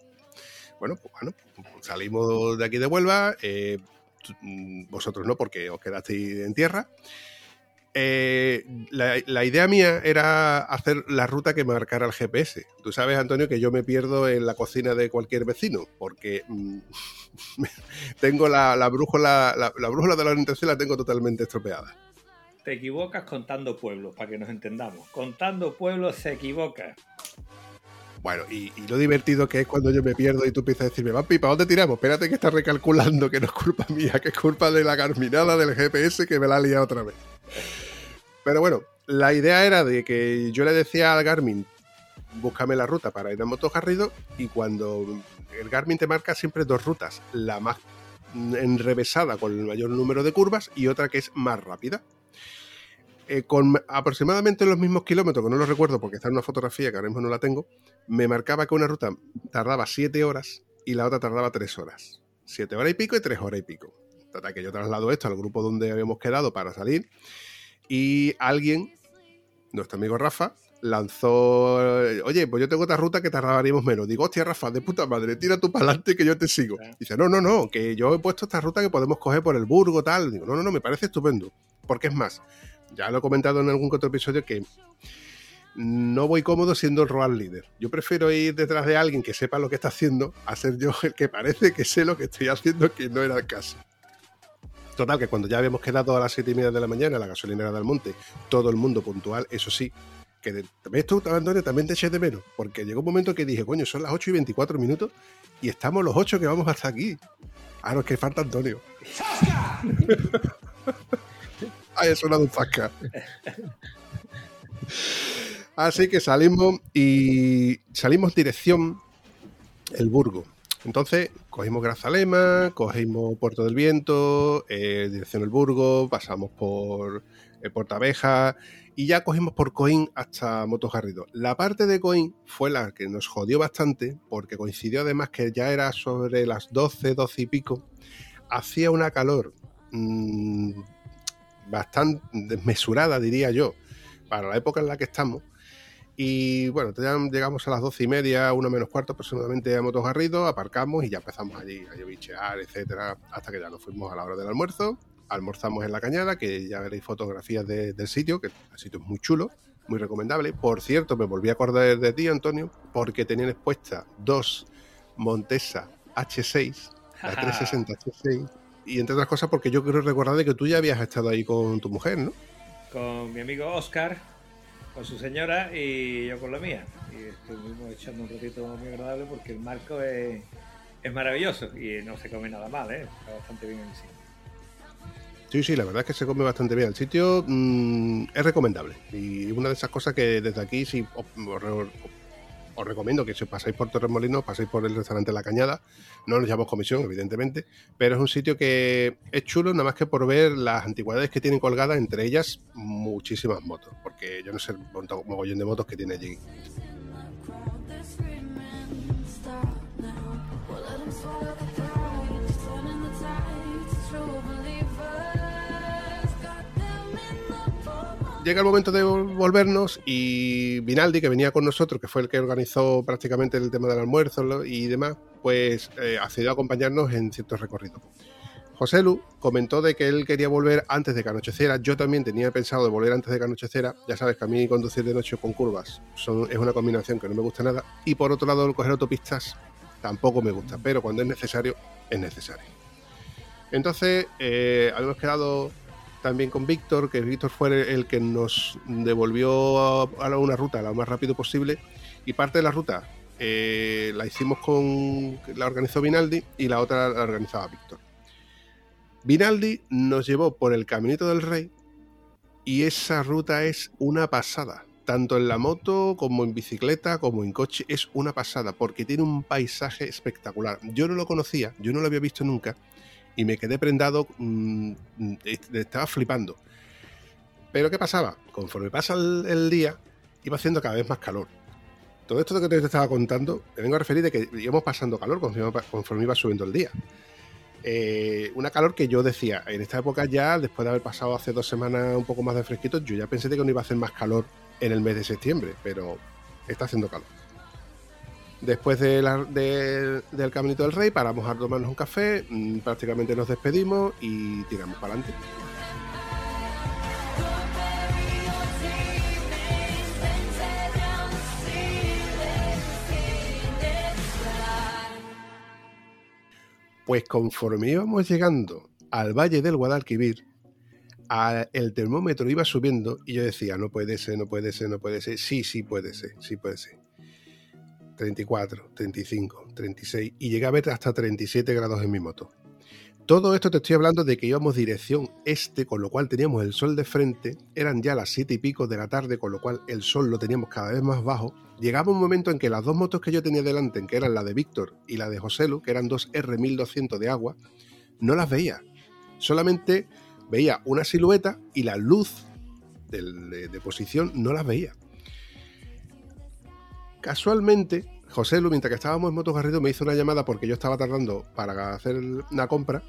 Bueno, pues bueno, salimos de aquí de Huelva, eh, vosotros no, porque os quedasteis en tierra. Eh, la, la idea mía era hacer la ruta que marcara el G P S. Tú sabes, Antonio, que yo me pierdo en la cocina de cualquier vecino, porque mm, tengo la, la brújula, la, la brújula de la orientación la tengo totalmente estropeada. Te equivocas contando pueblos, para que nos entendamos. Contando pueblos se equivoca. Bueno, y, y lo divertido que es cuando yo me pierdo y tú empiezas a decirme, Vampi, ¿para dónde tiramos? Espérate que estás recalculando, que no es culpa mía, que es culpa de la garminada del G P S que me la ha liado otra vez. Pero bueno, la idea era de que yo le decía al Garmin, búscame la ruta para ir a Motos Garrido, y cuando el Garmin te marca siempre dos rutas, la más enrevesada con el mayor número de curvas y otra que es más rápida. Eh, con aproximadamente los mismos kilómetros, que no los recuerdo porque está en una fotografía que ahora mismo no la tengo, me marcaba que una ruta tardaba siete horas y la otra tardaba tres horas. siete horas y pico y tres horas y pico. Hasta que yo traslado esto al grupo donde habíamos quedado para salir, y alguien, nuestro amigo Rafa, lanzó, oye, pues yo tengo otra ruta que tardaríamos menos. Digo, hostia, Rafa, de puta madre, tira tú para adelante que yo te sigo. Y dice, no, no, no, que yo he puesto esta ruta que podemos coger por el Burgo, tal. Digo, no, no, no, me parece estupendo. Porque es más, ya lo he comentado en algún otro episodio, que no voy cómodo siendo el road leader. Yo prefiero ir detrás de alguien que sepa lo que está haciendo a ser yo el que parece que sé lo que estoy haciendo, que no era el caso. Total, que cuando ya habíamos quedado a las siete y media de la mañana en la gasolinera del Monte, todo el mundo puntual, eso sí, que de, esto, Antonio, también te eché de menos, porque llegó un momento que dije, coño, son las ocho y veinticuatro minutos y estamos los ocho que vamos hasta aquí. Ah, no, es que falta Antonio. ¡Zasca! Ay, ha sonado un zasca. Así que salimos y salimos dirección el Burgo. Entonces, cogimos Grazalema, cogimos Puerto del Viento, eh, dirección El Burgo, pasamos por eh, Portaveja y ya cogimos por Coín hasta Motos Garrido. La parte de Coín fue la que nos jodió bastante, porque coincidió además que ya era sobre las doce, doce y pico. Hacía una calor mmm, bastante desmesurada, diría yo, para la época en la que estamos. Y bueno, llegamos a las doce y media, una menos cuarto aproximadamente, a Motos Garrido, aparcamos y ya empezamos allí a llovichear, etcétera, hasta que ya nos fuimos a la hora del almuerzo. Almorzamos en la cañada, que ya veréis fotografías de, del sitio, que el sitio es muy chulo, muy recomendable. Por cierto, me volví a acordar de ti, Antonio, porque tenían expuesta dos Montesa H seis, la trescientos sesenta H seis, y entre otras cosas porque yo quiero recordar de que tú ya habías estado ahí con tu mujer, ¿no? Con mi amigo Oscar, con su señora y yo con la mía, y estuvimos echando un ratito muy agradable porque el marco es, es maravilloso y no se come nada mal, ¿eh? Está bastante bien el sitio. Sí, sí, la verdad es que se come bastante bien el sitio, mmm, es recomendable, y una de esas cosas que desde aquí sí os, os, os recomiendo, que si os pasáis por Torremolinos, pasáis por el restaurante La Cañada. No nos llamamos comisión, evidentemente, pero es un sitio que es chulo nada más que por ver las antigüedades que tienen colgadas, entre ellas muchísimas motos, porque yo no sé el mogollón de motos que tiene allí. Llega el momento de volvernos y Vinaldi, que venía con nosotros, que fue el que organizó prácticamente el tema del almuerzo y demás, pues eh, accedió a acompañarnos en ciertos recorridos. Joselu comentó de que él quería volver antes de que anocheciera. Yo también tenía pensado de volver antes de que anocheciera. Ya sabes que a mí conducir de noche con curvas son, es una combinación que no me gusta nada. Y por otro lado, el coger autopistas tampoco me gusta, pero cuando es necesario, es necesario. Entonces, eh, habíamos quedado también con Víctor, que Víctor fue el que nos devolvió a una ruta lo más rápido posible, y parte de la ruta eh, la hicimos con, la organizó Vinaldi y la otra la organizaba Víctor. Vinaldi nos llevó por el Caminito del Rey y esa ruta es una pasada, tanto en la moto como en bicicleta como en coche, es una pasada porque tiene un paisaje espectacular. Yo no lo conocía, yo no lo había visto nunca y me quedé prendado, mmm, estaba flipando. Pero ¿qué pasaba? Conforme pasa el, el día, iba haciendo cada vez más calor. Todo esto que te estaba contando, te vengo a referir de que íbamos pasando calor conforme, conforme iba subiendo el día. Eh, una calor que yo decía, en esta época ya, después de haber pasado hace dos semanas un poco más de fresquito, yo ya pensé de que no iba a hacer más calor en el mes de septiembre, pero está haciendo calor. Después de la, de, del Caminito del Rey paramos a tomarnos un café, prácticamente nos despedimos y tiramos para adelante. Pues conforme íbamos llegando al Valle del Guadalquivir, a, el termómetro iba subiendo y yo decía, no puede ser, no puede ser, no puede ser, sí, sí puede ser, sí puede ser. treinta y cuatro, treinta y cinco, treinta y seis y llegué a ver hasta treinta y siete grados en mi moto. Todo esto te estoy hablando de que íbamos dirección este, con lo cual teníamos el sol de frente, eran ya las siete y pico de la tarde, con lo cual el sol lo teníamos cada vez más bajo. Llegaba un momento en que las dos motos que yo tenía delante, que eran la de Víctor y la de Joselu, que eran dos erre mil doscientos de agua, no las veía, solamente veía una silueta y la luz de, de, de posición no las veía. Casualmente, Joselu, mientras que estábamos en Motos Garrido, me hizo una llamada porque yo estaba tardando para hacer una compra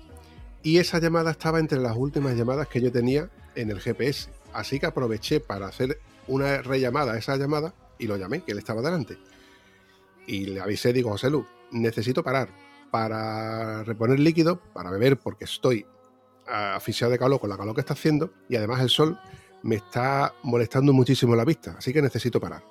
y esa llamada estaba entre las últimas llamadas que yo tenía en el G P S. Así que aproveché para hacer una rellamada a esa llamada y lo llamé, que él estaba delante. Y le avisé, digo, Joselu, necesito parar para reponer líquido, para beber, porque estoy asfixiado de calor con la calor que está haciendo y además el sol me está molestando muchísimo la vista, así que necesito parar.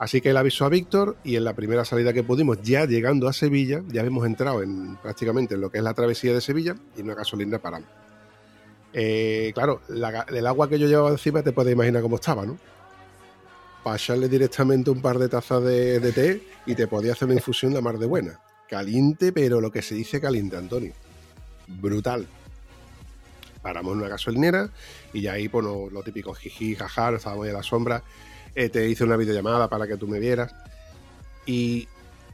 Así que él avisó a Víctor y en la primera salida que pudimos, ya llegando a Sevilla, ya hemos entrado en prácticamente en lo que es la travesía de Sevilla y en una gasolina paramos. Eh, claro, la, el agua que yo llevaba encima te puedes imaginar cómo estaba, ¿no? Pasarle directamente un par de tazas de, de té y te podía hacer una infusión de mar de buena. Caliente, pero lo que se dice caliente, Antonio. Brutal. Paramos en una gasolinera y ya ahí, pues, lo, lo típico jiji, jajar, estábamos ahí a la sombra. Te hice una videollamada para que tú me vieras y,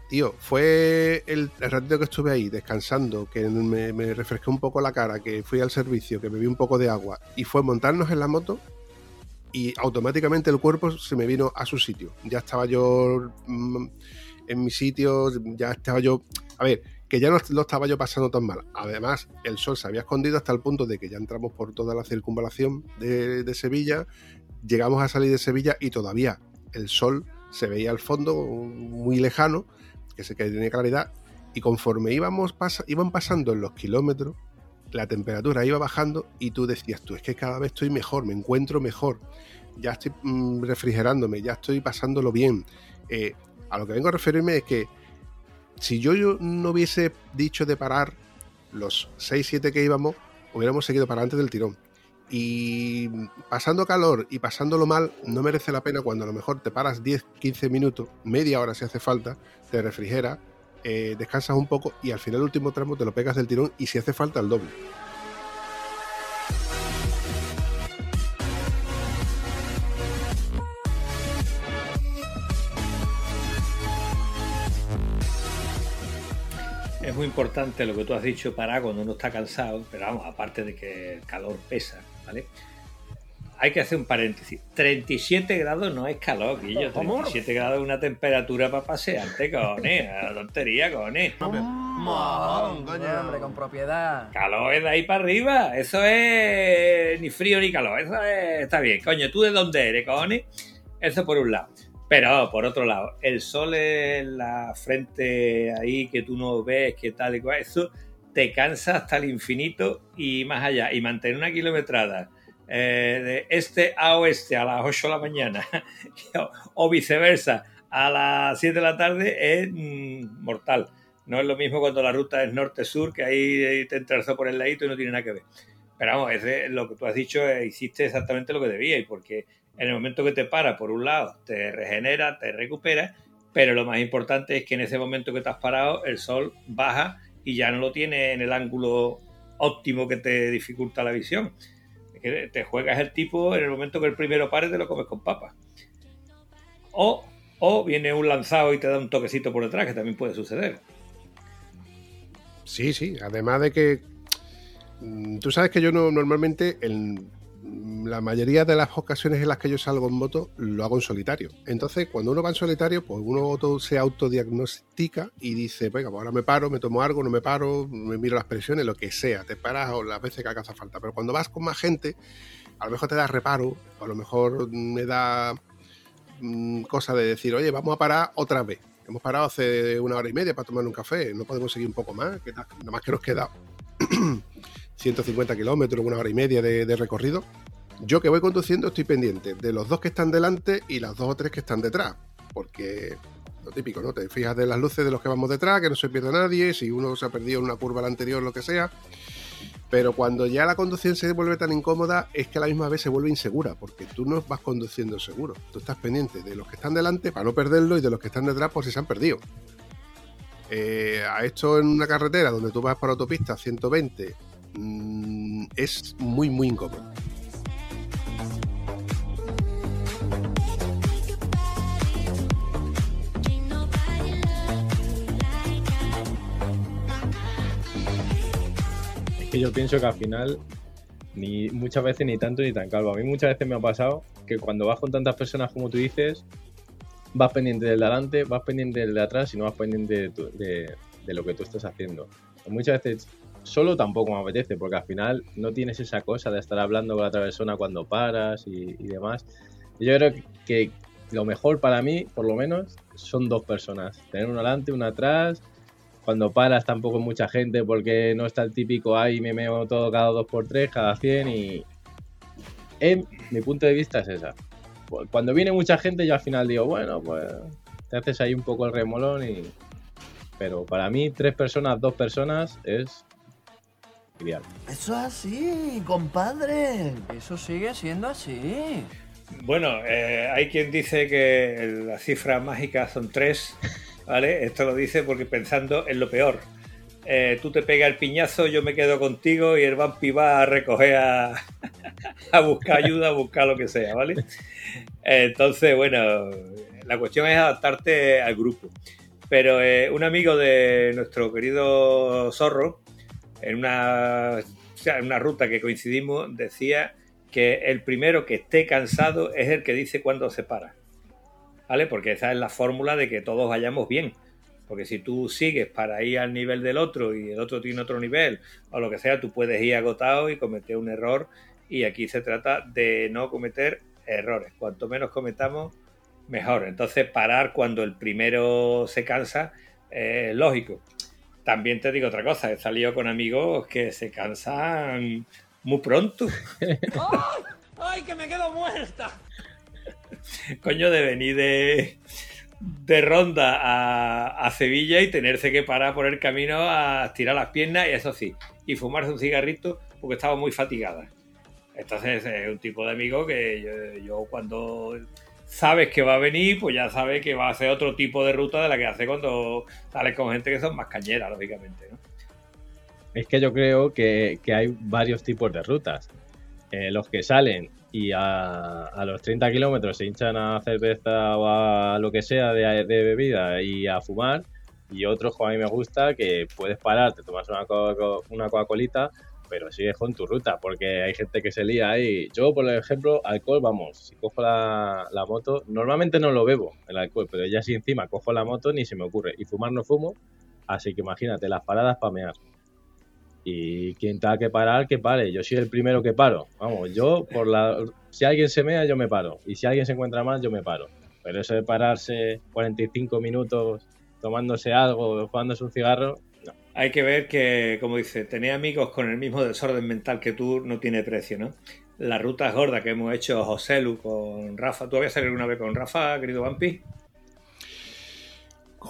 tío, fue el ratito que estuve ahí descansando, que me, me refresqué un poco la cara, que fui al servicio, que bebí un poco de agua y fue montarnos en la moto y automáticamente el cuerpo se me vino a su sitio. Ya estaba yo mmm, en mi sitio, ya estaba yo... A ver, que ya no lo estaba yo pasando tan mal. Además, el sol se había escondido hasta el punto de que ya entramos por toda la circunvalación de, de Sevilla. Llegamos a salir de Sevilla y todavía el sol se veía al fondo muy lejano, que se tenía claridad, y conforme íbamos pas- iban pasando en los kilómetros, la temperatura iba bajando y tú decías, tú, es que cada vez estoy mejor, me encuentro mejor, ya estoy mmm, refrigerándome, ya estoy pasándolo bien. Eh, a lo que vengo a referirme es que si yo, yo no hubiese dicho de parar los seis siete que íbamos, hubiéramos seguido para antes del tirón. Y pasando calor y pasándolo mal, no merece la pena cuando a lo mejor te paras diez, quince minutos, media hora si hace falta, te refrigeras, eh, descansas un poco y al final el último tramo te lo pegas del tirón y si hace falta el doble. Es muy importante lo que tú has dicho, parar cuando uno está cansado, pero vamos, aparte de que el calor pesa, ¿vale? Hay que hacer un paréntesis. treinta y siete grados no es calor, Guillo. treinta y siete grados es una temperatura para pasearte, cojones. La tontería, cojones. Mojón, coño. Hombre, con propiedad. Calor es de ahí para arriba. Eso es ni frío ni calor. Eso es... está bien. Coño, ¿tú de dónde eres, cojones? Eso por un lado. Pero, por otro lado, el sol en la frente ahí que tú no ves, que tal y cual, eso te cansa hasta el infinito y más allá. Y mantener una kilometrada eh, de este a oeste a las ocho de la mañana o viceversa a las siete de la tarde es mm, mortal. No es lo mismo cuando la ruta es norte-sur, que ahí te entras por el ladito y no tiene nada que ver. Pero vamos, ese, lo que tú has dicho, eh, hiciste exactamente lo que debías, porque en el momento que te paras, por un lado, te regenera, te recupera, pero lo más importante es que en ese momento que te has parado, el sol baja y ya no lo tiene en el ángulo óptimo que te dificulta la visión. Es que te juegas el tipo en el momento que el primero pare, te lo comes con papas. O, o viene un lanzado y te da un toquecito por detrás, que también puede suceder. Sí, sí, además de que tú sabes que yo no, normalmente en la mayoría de las ocasiones en las que yo salgo en moto lo hago en solitario. Entonces, cuando uno va en solitario, pues uno auto, se autodiagnostica y dice, venga, pues ahora me paro, me tomo algo, no me paro, me miro las presiones, lo que sea, te paras o las veces que haga falta. Pero cuando vas con más gente, a lo mejor te da reparo, o a lo mejor me da mmm, cosa de decir, oye, vamos a parar otra vez. Hemos parado hace una hora y media para tomar un café, no podemos seguir un poco más, que nada más que nos queda ciento cincuenta kilómetros, una hora y media de, de recorrido. Yo que voy conduciendo estoy pendiente de los dos que están delante y las dos o tres que están detrás, porque lo típico, ¿no? Te fijas de las luces de los que vamos detrás, que no se pierda nadie, si uno se ha perdido en una curva a la anterior, lo que sea. Pero cuando ya la conducción se vuelve tan incómoda, es que a la misma vez se vuelve insegura, porque tú no vas conduciendo seguro. Tú estás pendiente de los que están delante para no perderlo y de los que están detrás por si se han perdido. Eh, a esto en una carretera donde tú vas por autopista ciento veinte mmm, es muy, muy incómodo. Que yo pienso que al final ni muchas veces ni tanto ni tan calvo. A mí muchas veces me ha pasado que cuando vas con tantas personas como tú dices, vas pendiente del de adelante, vas pendiente del de atrás y no vas pendiente de, tu, de, de lo que tú estás haciendo. Y muchas veces solo tampoco me apetece, porque al final no tienes esa cosa de estar hablando con la otra persona cuando paras y, y demás. Y yo creo que lo mejor para mí, por lo menos, son dos personas. Tener una adelante, una atrás. Cuando paras tampoco hay mucha gente, porque no está el típico ahí me meo todo cada dos por tres, cada cien, y en mi punto de vista es esa. Cuando viene mucha gente yo al final digo, bueno, pues te haces ahí un poco el remolón y... Pero para mí tres personas, dos personas es ideal. Eso es así, compadre. Eso sigue siendo así. Bueno, eh, hay quien dice que las cifras mágicas son tres. ¿Vale? Esto lo dice porque pensando en lo peor. Eh, tú te pegas el piñazo, yo me quedo contigo y el Vampi va a recoger a, a buscar ayuda, a buscar lo que sea, ¿vale? Entonces, bueno, la cuestión es adaptarte al grupo. Pero eh, un amigo de nuestro querido Zorro, en una, en una ruta que coincidimos, decía que el primero que esté cansado es el que dice cuándo se para. ¿Vale? Porque esa es la fórmula de que todos vayamos bien, porque si tú sigues para ir al nivel del otro y el otro tiene otro nivel o lo que sea, tú puedes ir agotado y cometer un error, y aquí se trata de no cometer errores, cuanto menos cometamos mejor. Entonces parar cuando el primero se cansa es eh, lógico. También te digo otra cosa, he salido con amigos que se cansan muy pronto. ¡Ay! ¡Ay, que me quedo muerta! Coño, de venir de, de Ronda a, a Sevilla y tenerse que parar por el camino a estirar las piernas, y eso sí, y fumarse un cigarrito porque estaba muy fatigada. Entonces es un tipo de amigo que yo, yo cuando sabes que va a venir, pues ya sabes que va a hacer otro tipo de ruta de la que hace cuando sales con gente que son más cañeras, lógicamente, ¿no? Es que yo creo que, que hay varios tipos de rutas. Eh, los que salen y a, a los treinta kilómetros se hinchan a cerveza o a lo que sea de, de bebida y a fumar, y otros, como a mí me gusta, que puedes parar, te tomas una, co- una Coca-Colita, pero sigues con tu ruta, porque hay gente que se lía ahí. Yo, por ejemplo, alcohol, vamos, si cojo la, la moto, normalmente no lo bebo, el alcohol, pero ya si encima cojo la moto ni se me ocurre, y fumar no fumo, así que imagínate, las paradas para mear. Y quien tenga que parar, que pare. Yo soy el primero que paro. Vamos, yo, por la si alguien se mea, yo me paro. Y si alguien se encuentra mal, yo me paro. Pero eso de pararse cuarenta y cinco minutos tomándose algo, jugándose un cigarro, no. Hay que ver que, como dice, tener amigos con el mismo desorden mental que tú no tiene precio, ¿no? Las rutas gordas que hemos hecho Joselu con Rafa. ¿Tú habías salido una vez con Rafa, querido Vampi?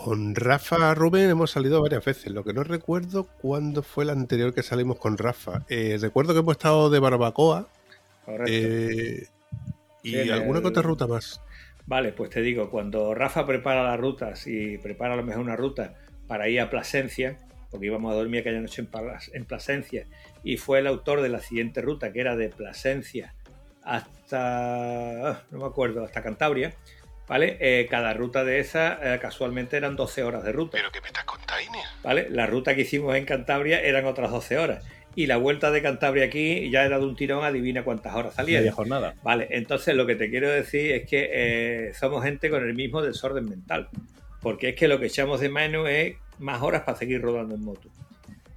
Con Rafa Rubén hemos salido varias veces, lo que no recuerdo cuándo fue la anterior que salimos con Rafa. Eh, recuerdo que hemos estado de barbacoa eh, y el, alguna el... otra ruta más. Vale, pues te digo, cuando Rafa prepara las rutas y prepara a lo mejor una ruta para ir a Plasencia, porque íbamos a dormir aquella noche en Plasencia, y fue el autor de la siguiente ruta, que era de Plasencia hasta, no me acuerdo, hasta Cantabria, ¿vale? Eh, cada ruta de esa eh, casualmente eran doce horas de ruta. ¿Pero qué me estás contando? ¿Vale? La ruta que hicimos en Cantabria eran otras doce horas. Y la vuelta de Cantabria aquí ya era de un tirón, adivina cuántas horas salía. Media jornada. Vale, entonces lo que te quiero decir es que eh, somos gente con el mismo desorden mental. Porque es que lo que echamos de mano es más horas para seguir rodando en moto.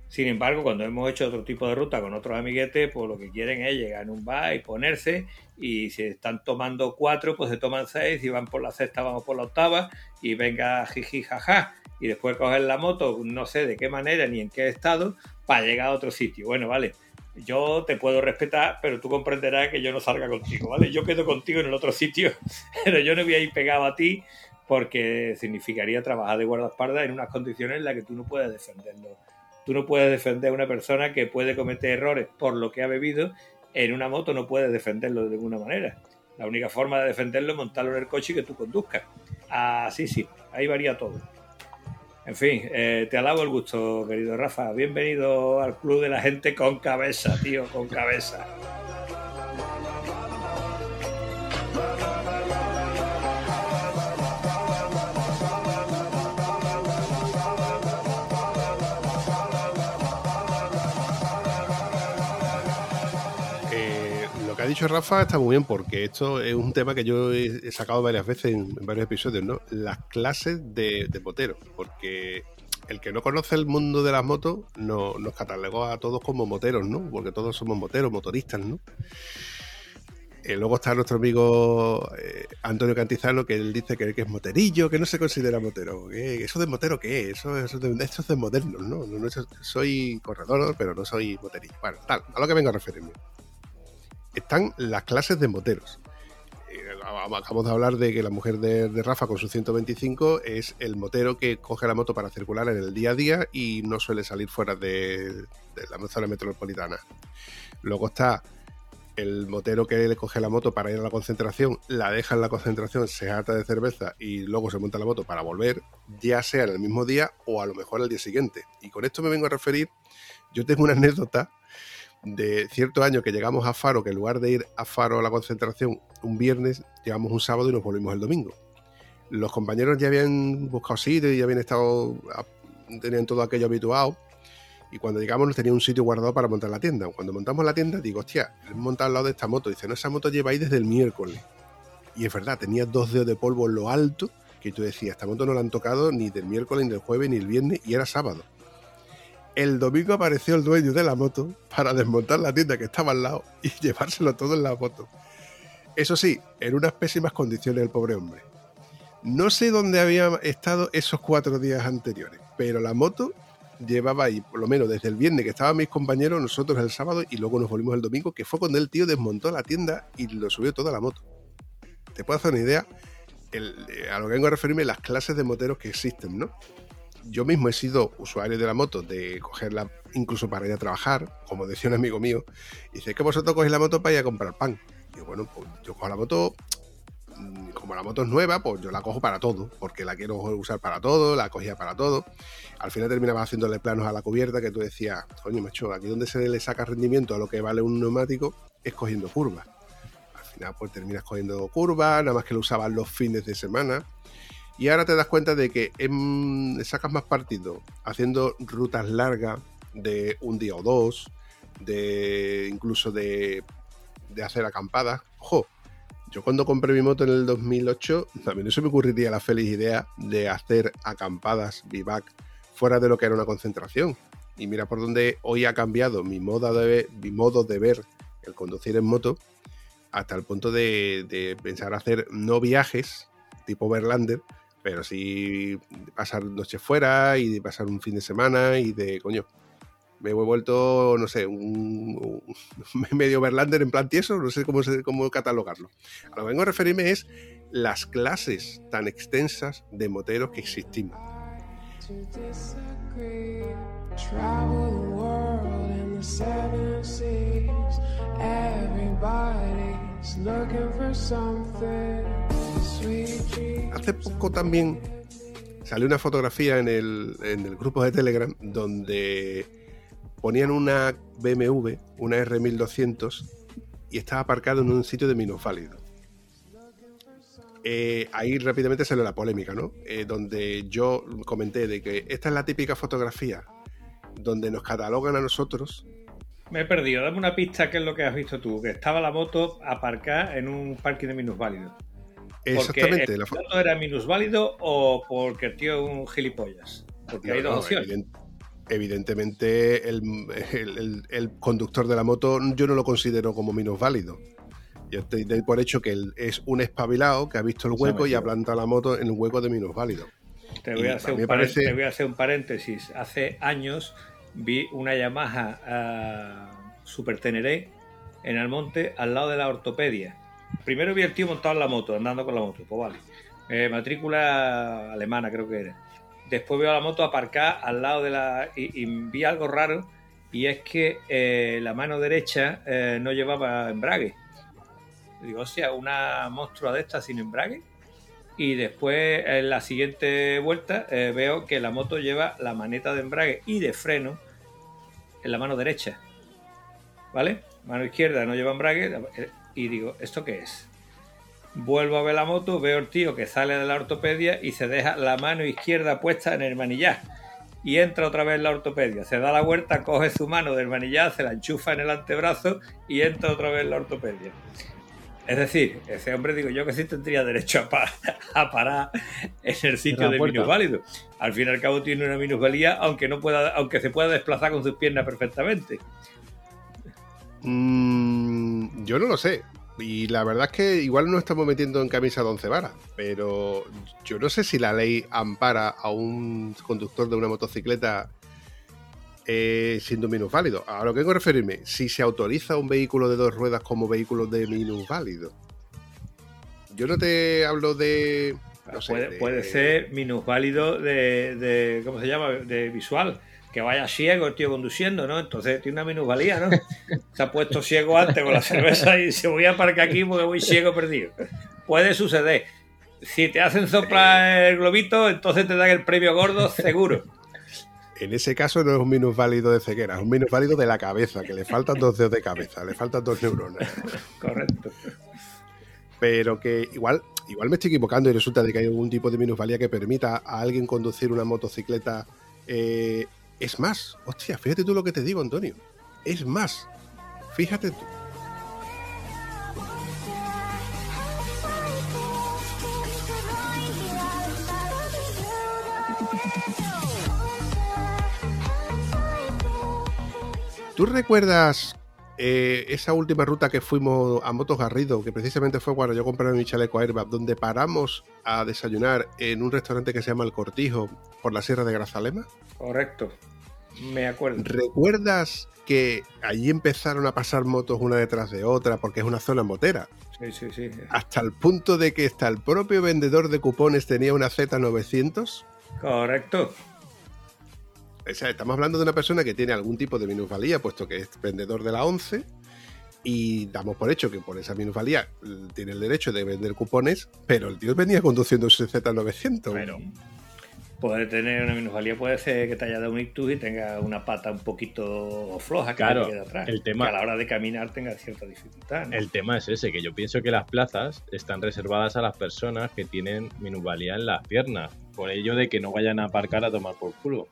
Sin embargo, cuando hemos hecho otro tipo de ruta con otros amiguetes, pues lo que quieren es llegar en un bar y ponerse, y si están tomando cuatro, pues se toman seis, y van por la sexta, vamos por la octava, y venga jiji, jaja, y después coger la moto, no sé de qué manera ni en qué estado, para llegar a otro sitio. Bueno, vale, yo te puedo respetar, pero tú comprenderás que yo no salga contigo, ¿vale? Yo quedo contigo en el otro sitio, pero yo no voy a ir pegado a ti, porque significaría trabajar de guardaespaldas en unas condiciones en las que tú no puedes defenderlo. Tú no puedes defender a una persona que puede cometer errores por lo que ha bebido. En una moto no puedes defenderlo de ninguna manera. La única forma de defenderlo es montarlo en el coche y que tú conduzcas. Así sí, ahí varía todo. En fin, eh, te alabo el gusto, querido Rafa. Bienvenido al club de la gente con cabeza, tío, con cabeza. Ha dicho Rafa, está muy bien, porque esto es un tema que yo he sacado varias veces en, en varios episodios, ¿no? Las clases de, de motero, porque el que no conoce el mundo de las motos no, nos catalogó a todos como moteros, ¿no? Porque todos somos moteros, motoristas, ¿no? Eh, luego está nuestro amigo eh, Antonio Cantizano, que él dice que, que es moterillo, que no se considera motero. ¿Qué? ¿Eso de motero qué es? Eso, eso, de, eso es de modernos, ¿no? no, no eso, soy corredor, pero no soy moterillo. Bueno, tal, a lo que vengo a referirme. Están las clases de moteros. Acabamos de hablar de que la mujer de, de Rafa con su ciento veinticinco es el motero que coge la moto para circular en el día a día y no suele salir fuera de, de la zona metropolitana. Luego está el motero que le coge la moto para ir a la concentración, la deja en la concentración, se harta de cerveza y luego se monta la moto para volver, ya sea en el mismo día o a lo mejor al día siguiente. Y con esto me vengo a referir, yo tengo una anécdota de cierto año que llegamos a Faro, que en lugar de ir a Faro a la concentración un viernes, llegamos un sábado y nos volvimos el domingo. Los compañeros ya habían buscado sitio y ya habían estado, tenían todo aquello habituado, y cuando llegamos nos tenía un sitio guardado para montar la tienda. Cuando montamos la tienda digo, hostia, hemos montado al lado de esta moto. Dice, no, esa moto lleva ahí desde el miércoles. Y es verdad, tenía dos dedos de polvo en lo alto, que tú decías, esta moto no la han tocado ni del miércoles, ni del jueves, ni el viernes, y era sábado. El domingo apareció el dueño de la moto para desmontar la tienda que estaba al lado y llevárselo todo en la moto. Eso sí, en unas pésimas condiciones el pobre hombre. No sé dónde había estado esos cuatro días anteriores, pero la moto llevaba ahí, por lo menos desde el viernes que estaban mis compañeros, nosotros el sábado, y luego nos volvimos el domingo, que fue cuando el tío desmontó la tienda y lo subió toda la moto. Te puedo hacer una idea el, a lo que vengo a referirme, las clases de moteros que existen, ¿no? Yo mismo he sido usuario de la moto, de cogerla incluso para ir a trabajar, como decía un amigo mío, dice que vosotros cogéis la moto para ir a comprar pan. Y bueno, pues yo cojo la moto, como la moto es nueva, pues yo la cojo para todo, porque la quiero usar para todo, la cogía para todo. Al final terminaba haciéndole planos a la cubierta que tú decías, coño macho, aquí donde se le saca rendimiento a lo que vale un neumático es cogiendo curvas. Al final pues terminas cogiendo curvas, nada más que lo usaban los fines de semana. Y ahora te das cuenta de que em, sacas más partido haciendo rutas largas de un día o dos, de incluso de, de hacer acampadas. ¡Jo! Yo cuando compré mi moto en el dos mil ocho, también eso me ocurriría la feliz idea de hacer acampadas, vivac, fuera de lo que era una concentración. Y mira por dónde hoy ha cambiado mi modo de, mi modo de ver el conducir en moto, hasta el punto de, de pensar hacer no viajes tipo Verlander, pero sí pasar noches fuera y de pasar un fin de semana y de, coño, me he vuelto, no sé, un, un medio Verlander en plan tieso, no sé cómo, cómo catalogarlo. A lo que vengo a referirme es las clases tan extensas de moteros que existimos. Hace poco también salió una fotografía en el, en el grupo de Telegram donde ponían una B M W, una R mil doscientos, y estaba aparcado en un sitio de minusválido. Eh, ahí rápidamente salió la polémica, ¿no? Eh, donde yo comenté de que esta es la típica fotografía donde nos catalogan a nosotros. Me he perdido, dame una pista, ¿qué es lo que has visto tú? Que estaba la moto aparcada en un parking de minusválido. Exactamente. ¿El piloto era minusválido o porque el tío es un gilipollas? Porque no, hay dos no, opciones. Evidente, evidentemente, el, el, el, el conductor de la moto yo no lo considero como minusválido. Yo te doy por hecho que él es un espabilado que ha visto el hueco y ha plantado la moto en un hueco de minusválido. Te voy, a hacer un parece... te voy a hacer un paréntesis. Hace años vi una Yamaha uh, Super Tenerife en Almonte al lado de la ortopedia. Primero vi al tío montado en la moto, andando con la moto, pues vale, eh, matrícula alemana creo que era. Después veo a la moto aparcada al lado de la... y, y vi algo raro, y es que eh, la mano derecha eh, no llevaba embrague. Digo, o sea, una monstrua de estas sin embrague. Y después, en la siguiente vuelta, eh, veo que la moto lleva la maneta de embrague y de freno en la mano derecha, ¿vale? Mano izquierda no lleva embrague. Y digo, ¿esto qué es? Vuelvo a ver la moto, veo al tío que sale de la ortopedia y se deja la mano izquierda puesta en el manillar. Y entra otra vez en la ortopedia. Se da la vuelta, coge su mano del manillar, se la enchufa en el antebrazo y entra otra vez en la ortopedia. Es decir, ese hombre, digo yo, que sí tendría derecho a, par- a parar en el sitio de minusválido. Al fin y al cabo tiene una minusvalía, aunque no pueda, aunque se pueda desplazar con sus piernas perfectamente. Mm, yo no lo sé. Y la verdad es que igual no estamos metiendo en camisa de once varas, pero yo no sé si la ley ampara a un conductor de una motocicleta Eh, siendo minusválido. A lo que tengo que referirme, si se autoriza un vehículo de dos ruedas como vehículo de minusválido. Yo no te hablo de... No sé, puede, de, puede ser minusválido de, de... ¿Cómo se llama? De visual. Que vaya ciego el tío conduciendo, ¿no? Entonces tiene una minusvalía, ¿no? Se ha puesto ciego antes con la cerveza y se voy a aparcar aquí porque voy ciego perdido. Puede suceder. Si te hacen soplar el globito, entonces te dan el premio gordo, seguro. En ese caso no es un minusválido de ceguera, es un minusválido de la cabeza, que le faltan dos dedos de cabeza, le faltan dos neuronas. Correcto. Pero que igual, igual me estoy equivocando y resulta de que hay algún tipo de minusvalía que permita a alguien conducir una motocicleta. Eh, es más, hostia, fíjate tú lo que te digo, Antonio. Es más, fíjate tú. ¿Tú recuerdas eh, esa última ruta que fuimos a Motos Garrido, que precisamente fue cuando yo compré mi chaleco airbag, donde paramos a desayunar en un restaurante que se llama El Cortijo, por la sierra de Grazalema? Correcto, me acuerdo. ¿Recuerdas que allí empezaron a pasar motos una detrás de otra porque es una zona motera? Sí, sí, sí. Hasta el punto de que hasta el propio vendedor de cupones tenía una Z novecientos. Correcto. O sea, estamos hablando de una persona que tiene algún tipo de minusvalía, puesto que es vendedor de la once, y damos por hecho que por esa minusvalía tiene el derecho de vender cupones, pero el tío venía conduciendo ese Z novecientos. Bueno, puede tener una minusvalía, puede ser que te haya dado un ictus y tenga una pata un poquito floja, que claro, queda atrás, el tema, que a la hora de caminar tenga cierta dificultad, ¿no? El tema es ese, que yo pienso que las plazas están reservadas a las personas que tienen minusvalía en las piernas, por ello de que no vayan a aparcar a tomar por culo,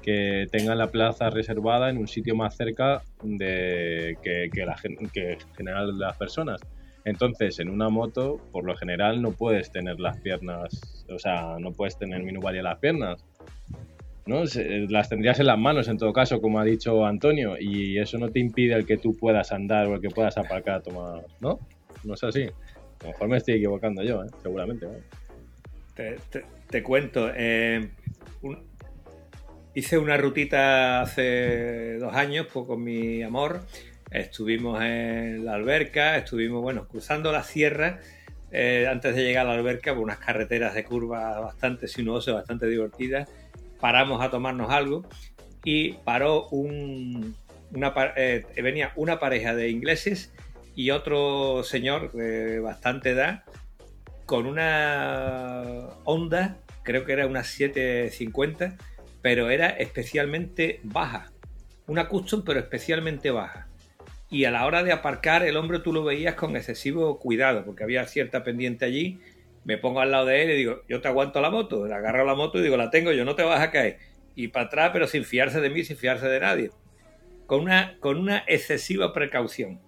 que tengan la plaza reservada en un sitio más cerca de que, que, la, que en general las personas. Entonces, en una moto, por lo general, no puedes tener las piernas, o sea, no puedes tener minusvalía en las piernas, ¿no? Se, las tendrías en las manos, en todo caso, como ha dicho Antonio, y eso no te impide el que tú puedas andar o el que puedas aparcar a tomar, ¿no? No es así. A lo mejor me estoy equivocando yo, ¿eh? Seguramente, ¿no? Te, te, te cuento, eh... Un... Hice una rutita hace dos años pues, con mi amor. Estuvimos en la alberca, estuvimos bueno, cruzando la sierra. Eh, antes de llegar a la alberca, por unas carreteras de curvas bastante sinuosas, bastante divertidas, paramos a tomarnos algo y paró un, una, eh, venía una pareja de ingleses y otro señor de bastante edad con una Honda, creo que era una siete cincuenta, pero era especialmente baja, una custom pero especialmente baja. Y a la hora de aparcar, el hombre tú lo veías con excesivo cuidado, porque había cierta pendiente allí. Me pongo al lado de él y digo, yo te aguanto la moto. Le agarro la moto y digo, la tengo yo, no te vas a caer. Y para atrás, pero sin fiarse de mí, sin fiarse de nadie. Con una, con una excesiva precaución.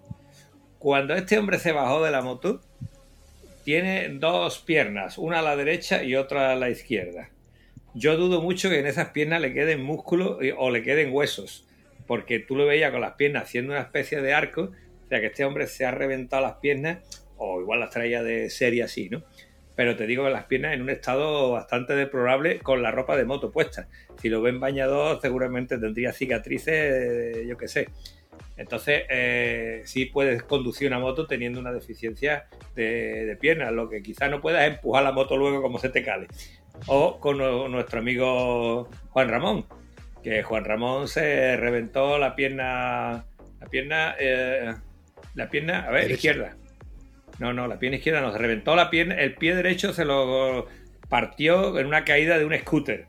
Cuando este hombre se bajó de la moto, tiene dos piernas, una a la derecha y otra a la izquierda. Yo dudo mucho que en esas piernas le queden músculos o le queden huesos, porque tú lo veías con las piernas haciendo una especie de arco, o sea que este hombre se ha reventado las piernas, o igual las traía de serie así, ¿no? Pero te digo que las piernas en un estado bastante deplorable con la ropa de moto puesta. Si lo ven bañado seguramente tendría cicatrices, yo qué sé. Entonces eh, sí puedes conducir una moto teniendo una deficiencia de, de piernas, lo que quizás no puedas es empujar la moto luego como se te cale. O con nuestro amigo Juan Ramón, que Juan Ramón se reventó la pierna, la pierna, eh, la pierna, a ver, derecho. Izquierda. No, no, la pierna izquierda no, se reventó la pierna, el pie derecho se lo partió en una caída de un scooter.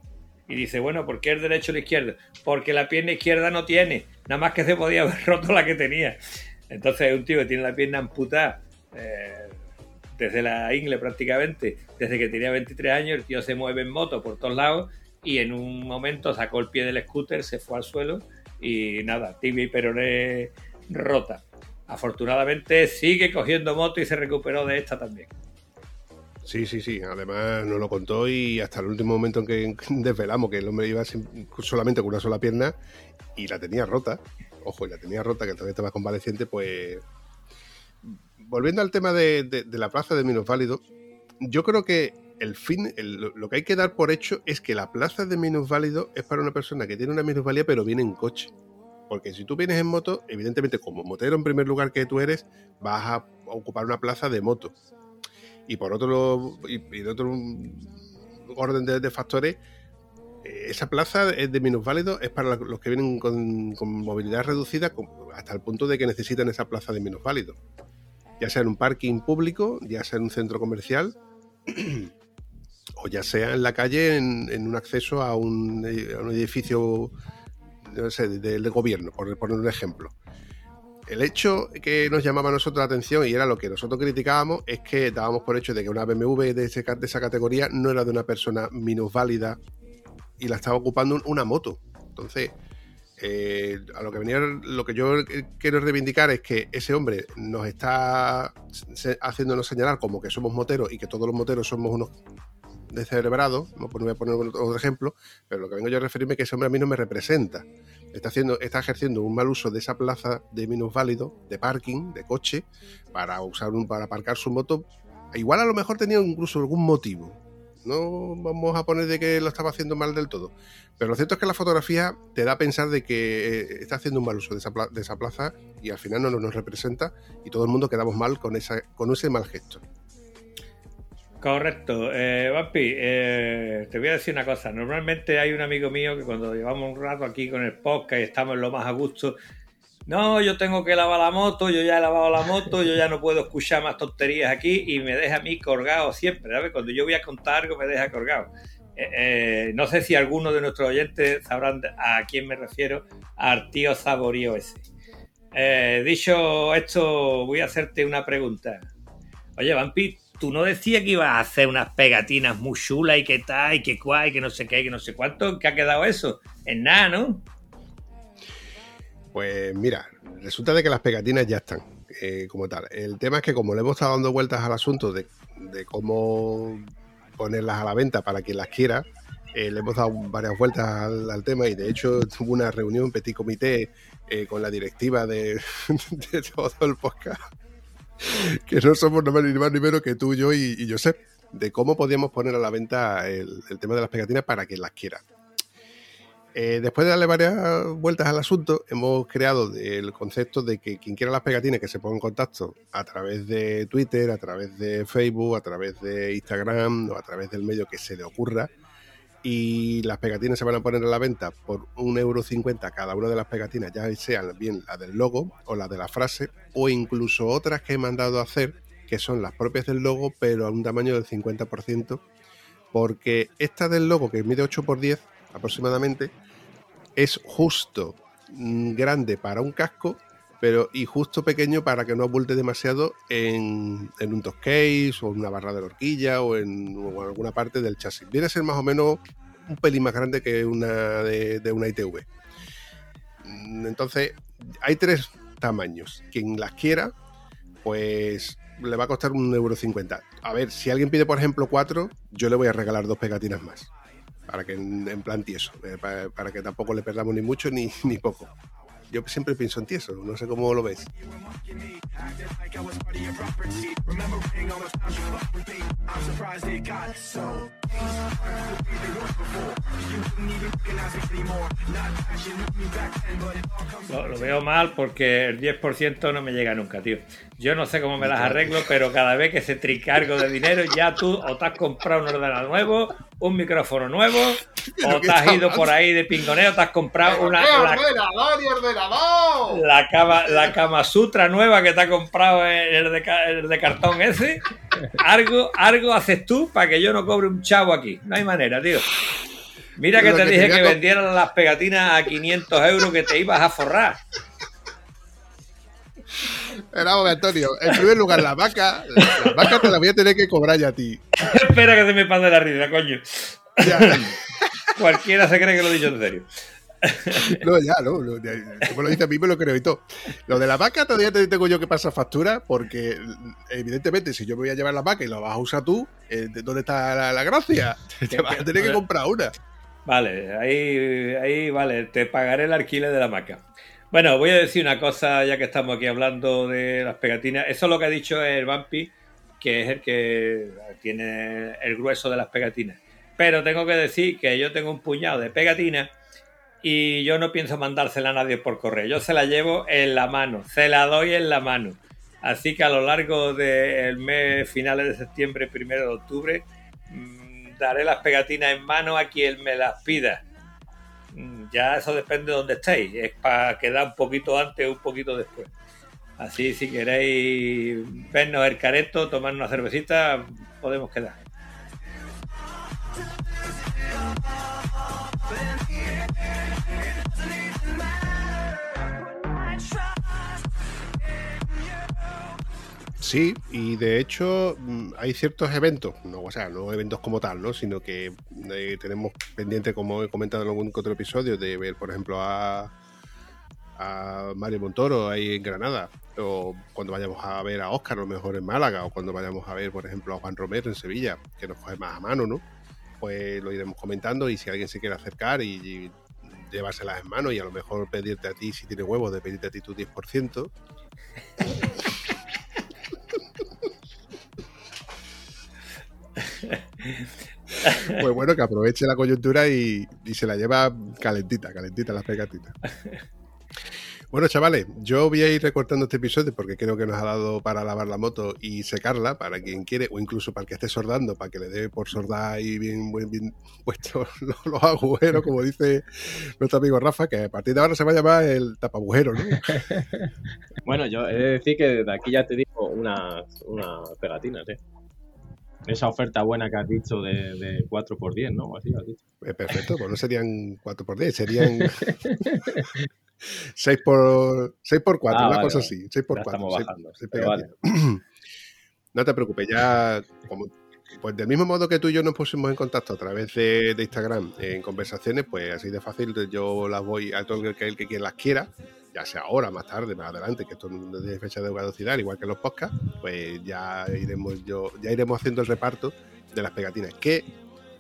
Y dice, bueno, ¿por qué el derecho o la izquierda? Porque la pierna izquierda no tiene, nada más que se podía haber roto la que tenía. Entonces un tío que tiene la pierna amputada, eh, desde la ingle prácticamente, desde que tenía veintitrés años, el tío se mueve en moto por todos lados, y en un momento sacó el pie del scooter, se fue al suelo y nada, tibia y peroné rota. Afortunadamente sigue cogiendo moto y se recuperó de esta también. Sí, sí, sí, además nos lo contó y hasta el último momento en que desvelamos que el hombre iba sin, solamente con una sola pierna y la tenía rota, ojo, y la tenía rota, que todavía estaba convaleciente, pues... Volviendo al tema de, de, de la plaza de Minusválido, yo creo que El fin, el, lo que hay que dar por hecho es que la plaza de minusválido es para una persona que tiene una minusvalía pero viene en coche. Porque si tú vienes en moto, evidentemente como motero en primer lugar que tú eres, vas a ocupar una plaza de moto. Y por otro, y, y de otro orden de, de factores, esa plaza de minusválido es para los que vienen con, con movilidad reducida hasta el punto de que necesitan esa plaza de minusválido. Ya sea en un parking público, ya sea en un centro comercial... o ya sea en la calle en, en un acceso a un, a un edificio, no sé, del gobierno, por poner un ejemplo. El hecho que nos llamaba a nosotros la atención y era lo que nosotros criticábamos es que dábamos por hecho de que una B M W de, ese, de esa categoría no era de una persona minusválida y la estaba ocupando una moto. Entonces, eh, a lo que venía, lo que yo quiero reivindicar es que ese hombre nos está haciéndonos señalar como que somos moteros y que todos los moteros somos unos... descerebrado, no voy a poner otro ejemplo, pero lo que vengo yo a referirme es que ese hombre a mí no me representa. Está haciendo, está ejerciendo un mal uso de esa plaza de minusválido, de parking, de coche, para usar un, para aparcar su moto. Igual a lo mejor tenía incluso algún motivo. No vamos a poner de que lo estaba haciendo mal del todo. Pero lo cierto es que la fotografía te da a pensar de que está haciendo un mal uso de esa plaza, de esa plaza y al final no nos representa y todo el mundo quedamos mal con esa, con ese mal gesto. Correcto, eh, Vampi, eh, te voy a decir una cosa. Normalmente hay un amigo mío que cuando llevamos un rato aquí con el podcast y estamos lo más a gusto, no, yo tengo que lavar la moto, yo ya he lavado la moto, yo ya no puedo escuchar más tonterías aquí y me deja a mí colgado siempre, ¿sabes? Cuando yo voy a contar algo me deja colgado. Eh, eh, no sé si alguno de nuestros oyentes sabrán a quién me refiero, al tío Saborío ese. Eh, dicho esto, voy a hacerte una pregunta. Oye, Vampi, tú no decías que ibas a hacer unas pegatinas muy chulas y que tal, y que cual, y que no sé qué, y que no sé cuánto. ¿Qué ha quedado eso? En nada, ¿no? Pues mira, resulta de que las pegatinas ya están, eh, como tal. El tema es que como le hemos estado dando vueltas al asunto de, de cómo ponerlas a la venta para quien las quiera, eh, le hemos dado varias vueltas al, al tema y de hecho tuve una reunión, petit comité, eh, con la directiva de, de todo el podcast. Que no somos ni más ni menos que tú, yo y, y Josep, de cómo podíamos poner a la venta el, el tema de las pegatinas para quien las quiera. Eh, después de darle varias vueltas al asunto, hemos creado el concepto de que quien quiera las pegatines que se ponga en contacto a través de Twitter, a través de Facebook, a través de Instagram o a través del medio que se le ocurra, y las pegatinas se van a poner a la venta por un euro cincuenta cada una de las pegatinas, ya sean bien la del logo o la de la frase, o incluso otras que he mandado a hacer que son las propias del logo pero a un tamaño del cincuenta por ciento, porque esta del logo, que mide ocho por diez aproximadamente, es justo grande para un casco pero y justo pequeño para que no abulte demasiado en, en un top case o en una barra de la horquilla o en, o en alguna parte del chasis. Viene a ser más o menos un pelín más grande que una de, de una I T V. Entonces, hay tres tamaños. Quien las quiera, pues le va a costar un euro cincuenta. A ver, si alguien pide, por ejemplo, cuatro, yo le voy a regalar dos pegatinas más. Para que en, en plan tieso, eh, para, para que tampoco le perdamos ni mucho ni, ni poco. Yo siempre pienso en tieso, no sé cómo lo ves. Lo, lo veo mal porque el diez por ciento no me llega nunca, tío. Yo no sé cómo me las arreglo, pero cada vez que se tricargo de dinero, ya tú o te has comprado un ordenador nuevo, un micrófono nuevo, o te has ido por ahí de pingonero, te has comprado una... La... La cama, la cama sutra nueva que te ha comprado el de, el de cartón ese. Algo, algo haces tú para que yo no cobre un chavo aquí. No hay manera, tío. Mira que te dije que vendieran las pegatinas a quinientos euros, que te ibas a forrar. Esperamos, Antonio. En primer lugar, la vaca. La vaca te la voy a tener que cobrar ya a ti. Espera que se me pase la risa, coño. Ya. Cualquiera se cree que lo he dicho en serio. No, ya, no, no ya, como lo dice a mí me lo creo y todo. Lo de la vaca todavía te tengo yo que pasar factura, porque evidentemente si yo me voy a llevar la vaca y la vas a usar tú, eh, ¿dónde está la, la gracia? Te vas a tener que comprar una. Vale, ahí, ahí vale, te pagaré el alquiler de la vaca. Bueno, voy a decir una cosa ya que estamos aquí hablando de las pegatinas. Eso es lo que ha dicho el Vampi, que es el que tiene el grueso de las pegatinas. Pero tengo que decir que yo tengo un puñado de pegatinas y yo no pienso mandársela a nadie por correo. Yo se la llevo en la mano, se la doy en la mano. Así que a lo largo del mes, finales de septiembre, primero de octubre, mmm, daré las pegatinas en mano a quien me las pida. Mmm, ya eso depende de dónde estéis. Es para quedar un poquito antes o un poquito después. Así, si queréis vernos el careto, tomar una cervecita, podemos quedar. Sí, y de hecho hay ciertos eventos, no, o sea, no eventos como tal, ¿no? Sino que eh, tenemos pendiente, como he comentado en algún otro episodio, de ver, por ejemplo, a, a Mario Montoro ahí en Granada, o cuando vayamos a ver a Óscar, a lo mejor en Málaga, o cuando vayamos a ver, por ejemplo, a Juan Romero en Sevilla, que nos coge más a mano, ¿no? Pues lo iremos comentando, y si alguien se quiere acercar y, y llevárselas en mano y a lo mejor pedirte a ti, si tiene huevos, de pedirte a ti tu diez por ciento. Pues bueno, que aproveche la coyuntura y, y se la lleva calentita, calentita las pegatinas. Bueno, chavales, yo voy a ir recortando este episodio porque creo que nos ha dado para lavar la moto y secarla, para quien quiere, o incluso para el que esté sordando, para que le dé por sordar y bien, bien, bien puestos los, los agujeros, como dice nuestro amigo Rafa, que a partir de ahora se va a llamar el tapaagujero, ¿no? Bueno, yo he de decir que desde aquí ya te digo unas, unas pegatinas, ¿eh? Esa oferta buena que has dicho de, de cuatro por diez, ¿no? Así has dicho. Perfecto, pues no serían cuatro por diez, serían seis por cuatro, ah, una vale, cosa vale. Así, seis por cuatro. Vale. No te preocupes, ya como, pues del mismo modo que tú y yo nos pusimos en contacto a través de, de Instagram en conversaciones, pues así de fácil yo las voy a todo el que, el que quien las quiera, ya sea ahora, más tarde, más adelante, que esto no tiene fecha de caducidad, igual que los podcasts, pues ya iremos yo, ya iremos haciendo el reparto de las pegatinas. Que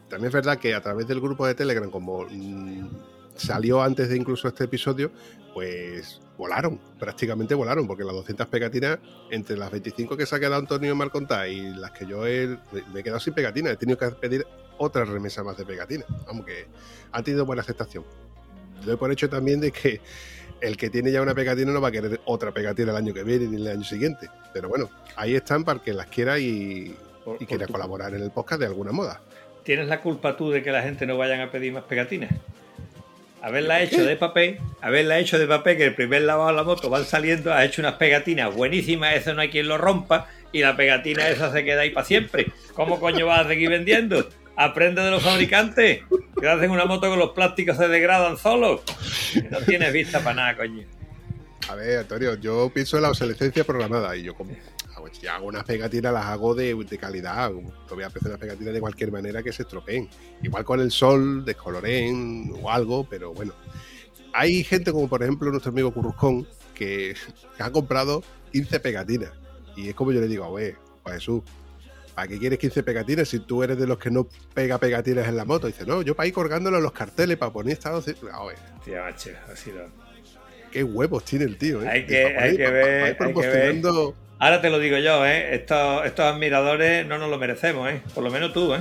también es verdad que a través del grupo de Telegram, como mmm, salió antes de incluso este episodio, pues volaron, prácticamente volaron, porque las doscientas pegatinas, entre las veinticinco que se ha quedado Antonio en Marconta y las que yo he, me he quedado sin pegatinas, he tenido que pedir otra remesa más de pegatinas. Vamos, que han tenido buena aceptación. doy por hecho también de que el que tiene ya una pegatina no va a querer otra pegatina el año que viene ni el año siguiente. Pero bueno, ahí están para que las quiera y, y quiera colaborar en el podcast de alguna moda. ¿Tienes la culpa tú de que la gente no vayan a pedir más pegatinas? Haberla hecho de papel, haberla hecho de papel, que el primer lavado de la moto van saliendo, ha hecho unas pegatinas buenísimas, eso no hay quien lo rompa, y la pegatina esa se queda ahí para siempre. ¿Cómo coño vas a seguir vendiendo? Aprende de los fabricantes, que hacen una moto que los plásticos se degradan solos. No tienes vista para nada, coño. A ver, Antonio, yo pienso en la obsolescencia programada, y yo como si hago unas pegatinas, las hago de, de calidad. Te voy a hacer unas pegatinas de cualquier manera que se estropeen. Igual con el sol, descoloreen o algo, pero bueno. Hay gente como, por ejemplo, nuestro amigo Curruscón, que ha comprado quince pegatinas. Y es como yo le digo, a ver, para Jesús, ¿para qué quieres quince pegatinas si tú eres de los que no pega pegatinas en la moto? Y dice, no, yo para ir colgándolo en los carteles, para poner Estado Civil. A ver. Tía, macho, así no. Qué huevos tiene el tío, ¿eh? Hay que, para hay para que ver, hay promocionando... que ver. Ahora te lo digo yo, ¿eh? Estos, estos admiradores no nos lo merecemos, ¿eh? Por lo menos tú, ¿eh?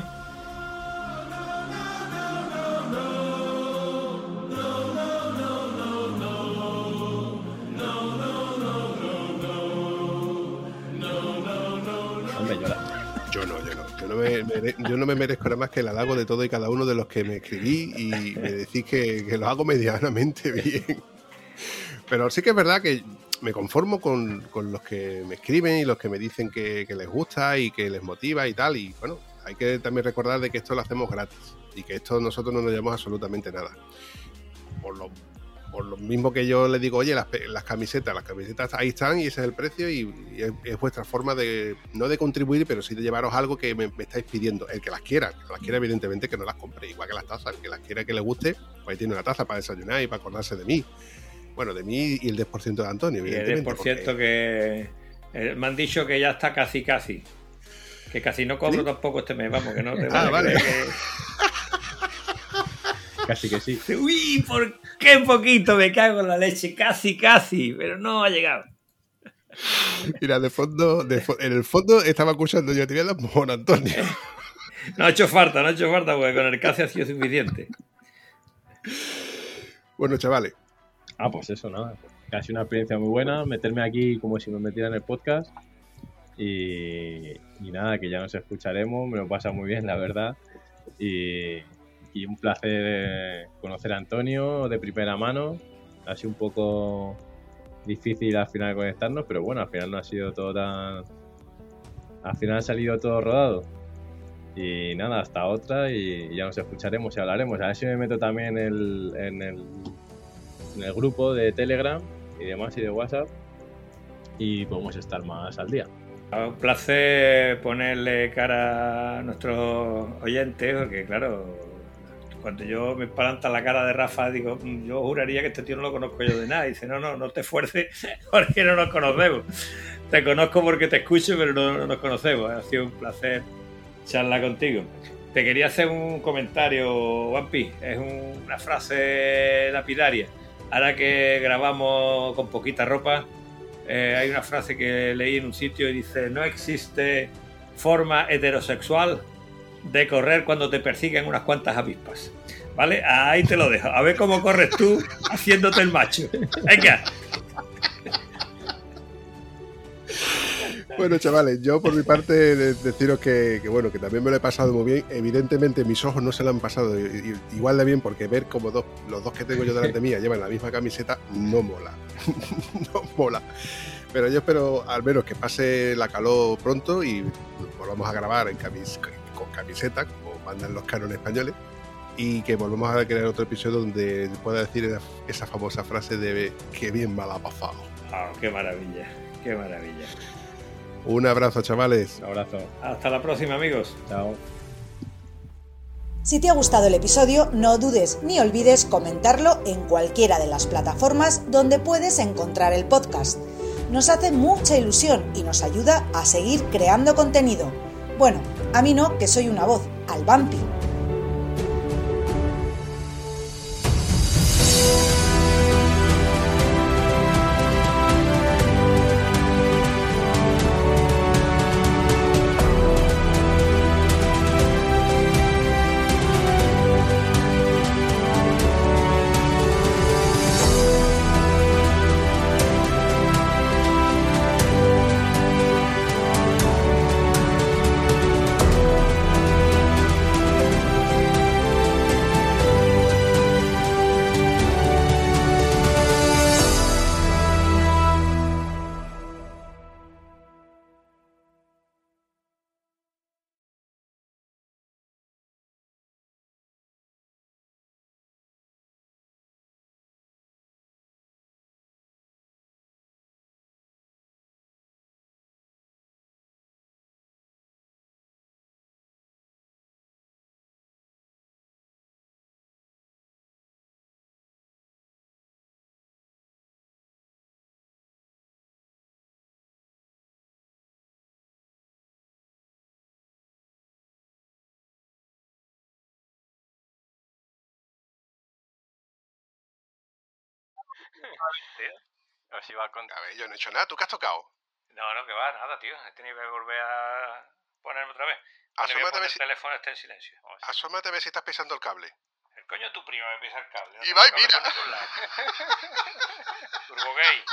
Hombre, yo, la... yo no, yo no. Yo no me, mere... yo no me merezco nada más que el halago de todo y cada uno de los que me escribí y me decís que, que lo hago medianamente bien. Pero sí que es verdad que... me conformo con, con los que me escriben y los que me dicen que, que les gusta y que les motiva y tal, y bueno, hay que también recordar de que esto lo hacemos gratis y que esto nosotros no nos llevamos absolutamente nada. Por lo, por lo mismo que yo le digo, oye, las, las camisetas, las camisetas ahí están y ese es el precio y, y es, es vuestra forma de, no de contribuir, pero sí de llevaros algo que me, me estáis pidiendo. El que las quiera, el que las quiera evidentemente que no las compre, igual que las tazas, el que las quiera que le guste, pues ahí tiene una taza para desayunar y para acordarse de mí. Bueno, de mí y el diez por ciento de Antonio. Y el diez por ciento porque... que me han dicho que ya está casi, casi. Que casi no cobro ¿Sí? tampoco este mes. Vamos, que no te vale. Ah, vale. Que... casi que sí. Uy, ¿por qué poquito? Me cago en la leche. Casi, casi. Pero no ha llegado. Mira, de fondo, de fo- en el fondo estaba escuchando yo tirando con Antonio. No ha hecho falta, no ha hecho falta porque con el casi ha sido suficiente. Bueno, chavales. Ah, pues eso, nada. Casi una experiencia muy buena. Meterme aquí como si me metiera en el podcast. Y, y nada, que ya nos escucharemos. Me lo pasa muy bien, la verdad. Y, y un placer conocer a Antonio de primera mano. Ha sido un poco difícil al final conectarnos, pero bueno, al final no ha sido todo tan... Al final ha salido todo rodado. Y nada, hasta otra. Y ya nos escucharemos y hablaremos. A ver si me meto también en el... En el en el grupo de Telegram y demás y de WhatsApp y podemos estar más al día. Un placer ponerle cara a nuestros oyentes porque claro, cuando yo me espalanta la cara de Rafa digo, yo juraría que este tío no lo conozco yo de nada, y dice, no, no, no te esfuerces porque no nos conocemos, te conozco porque te escucho pero no, no nos conocemos. Ha sido un placer charlar contigo. Te quería hacer un comentario, Vampi, es un, una frase lapidaria. Ahora que grabamos con poquita ropa, eh, hay una frase que leí en un sitio y dice, no existe forma heterosexual de correr cuando te persiguen unas cuantas avispas. ¿Vale? Ahí te lo dejo. A ver cómo corres tú haciéndote el macho. Venga. Bueno, chavales, yo por mi parte deciros que, que bueno, que también me lo he pasado muy bien. Evidentemente mis ojos no se lo han pasado igual de bien porque ver como dos, los dos que tengo yo delante mía llevan la misma camiseta no mola, no mola. Pero yo espero al menos que pase la calor pronto y volvamos a grabar en camis, con camiseta, como mandan los cánones españoles, y que volvamos a crear otro episodio donde pueda decir esa famosa frase de qué bien me la ha pasado. Oh, qué maravilla, qué maravilla. Un abrazo, chavales. Un abrazo. Hasta la próxima, amigos. Chao. Si te ha gustado el episodio, no dudes ni olvides comentarlo en cualquiera de las plataformas donde puedes encontrar el podcast. Nos hace mucha ilusión y nos ayuda a seguir creando contenido. Bueno, a mí no, que soy una voz, al Vampi. Tío, os iba a contar. A ver, yo no he hecho nada. ¿Tú qué has tocado? No, no, que va, nada, tío. He tenido que volver a ponerme otra vez. Asómate a ver si... el teléfono está en silencio. O sea. Asómate a ver si estás pisando el cable. El coño de tu prima me pisa el cable. No, y va y mira. Turbo gay.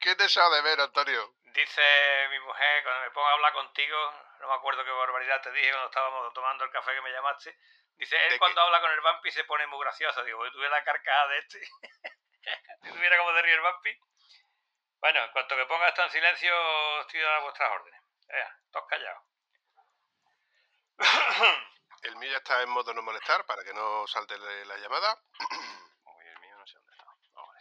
¿Qué te echas de ver, Antonio? Dice mi mujer, cuando me pongo a hablar contigo, no me acuerdo qué barbaridad te dije cuando estábamos tomando el café que me llamaste. Dice, él cuando qué? habla con el Vampi se pone muy gracioso. Digo, yo tuviera la carcajada de este. Yo tuviera como de ríe el Vampi. Bueno, en cuanto que ponga esto en silencio, estoy a vuestras órdenes. Eh, todos callados. El mío ya está en modo no molestar para que no salte la llamada. Uy, el mío no sé dónde está. No, vale.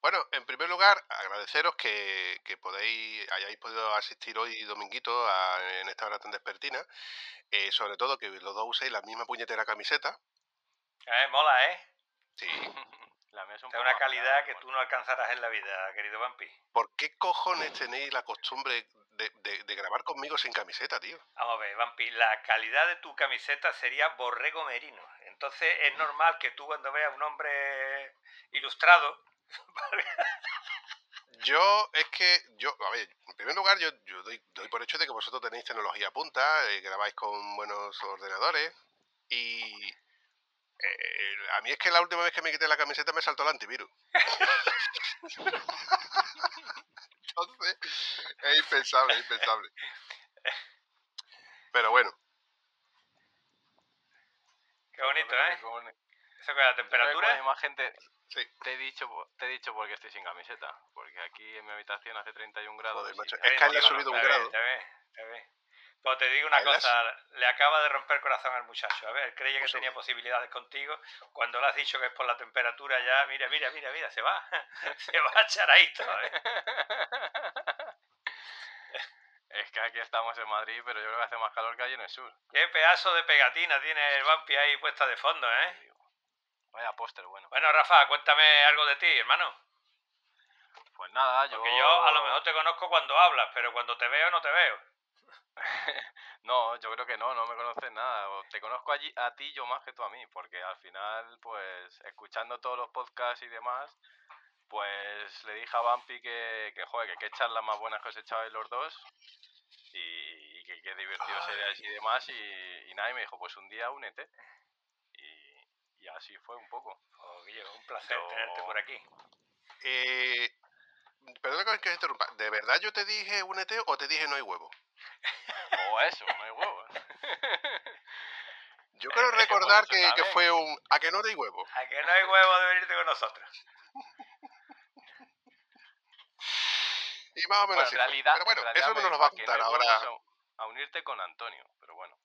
Bueno, en primer lugar, agradeceros que, que podéis, hayáis podido asistir hoy dominguito a, en esta hora tan despertina. Eh, sobre todo que los dos uséis la misma puñetera camiseta. Eh, mola, ¿eh? Sí. La mía es un poco una calidad cara, que bueno. Tú no alcanzarás en la vida, querido Vampi. ¿Por qué cojones tenéis la costumbre de, de, de grabar conmigo sin camiseta, tío? Vamos a ver, Vampi, la calidad de tu camiseta sería borrego merino. Entonces es normal que tú cuando veas un hombre ilustrado... Yo, es que, yo, a ver, en primer lugar, yo, yo doy, doy por hecho de que vosotros tenéis tecnología a punta, eh, grabáis con buenos ordenadores, y eh, a mí es que la última vez que me quité la camiseta me saltó el antivirus. Entonces, es impensable, es impensable. Pero bueno. Qué bonito, ¿eh? Qué bonito. Eso con la temperatura. Más gente... Sí. Te he dicho te he dicho porque estoy sin camiseta. Porque aquí en mi habitación hace treinta y un grados. Joder, macho. Es que haya subido un grado. Te ve, te ve. Pero te digo una cosa, le acaba de romper el corazón al muchacho. A ver, creía que tenía posibilidades contigo. Cuando le has dicho que es por la temperatura ya, mira, mira, mira, mira, se va. Se va a echar ahí todavía. Es que aquí estamos en Madrid, pero yo creo que hace más calor que allí en el sur. Qué pedazo de pegatina tiene el Vampi ahí puesta de fondo, ¿eh? Vaya póster, bueno. Bueno, Rafa, cuéntame algo de ti, hermano. Pues nada, yo... Porque yo a lo mejor te conozco cuando hablas, pero cuando te veo no te veo. No, yo creo que no, no me conoces nada. Te conozco allí, a ti yo más que tú a mí, porque al final, pues, escuchando todos los podcasts y demás, pues le dije a Vampi que, que joder, que qué charlas más buenas que os echabais los dos y, y que qué divertido seríais y demás, y, y nadie me dijo, pues un día únete. Y así fue un poco. Oye, un placer yo... tenerte por aquí. Eh, perdona que os interrumpa. ¿De verdad yo te dije únete o te dije no hay huevo? O eso, no hay huevo. Yo quiero es recordar que, que, que fue un... ¿A que no hay huevo? A que no hay huevo de venirte con nosotros. Y más o menos bueno, así. Realidad, pero bueno, eso no nos va a contar ahora. A, a unirte con Antonio, pero bueno.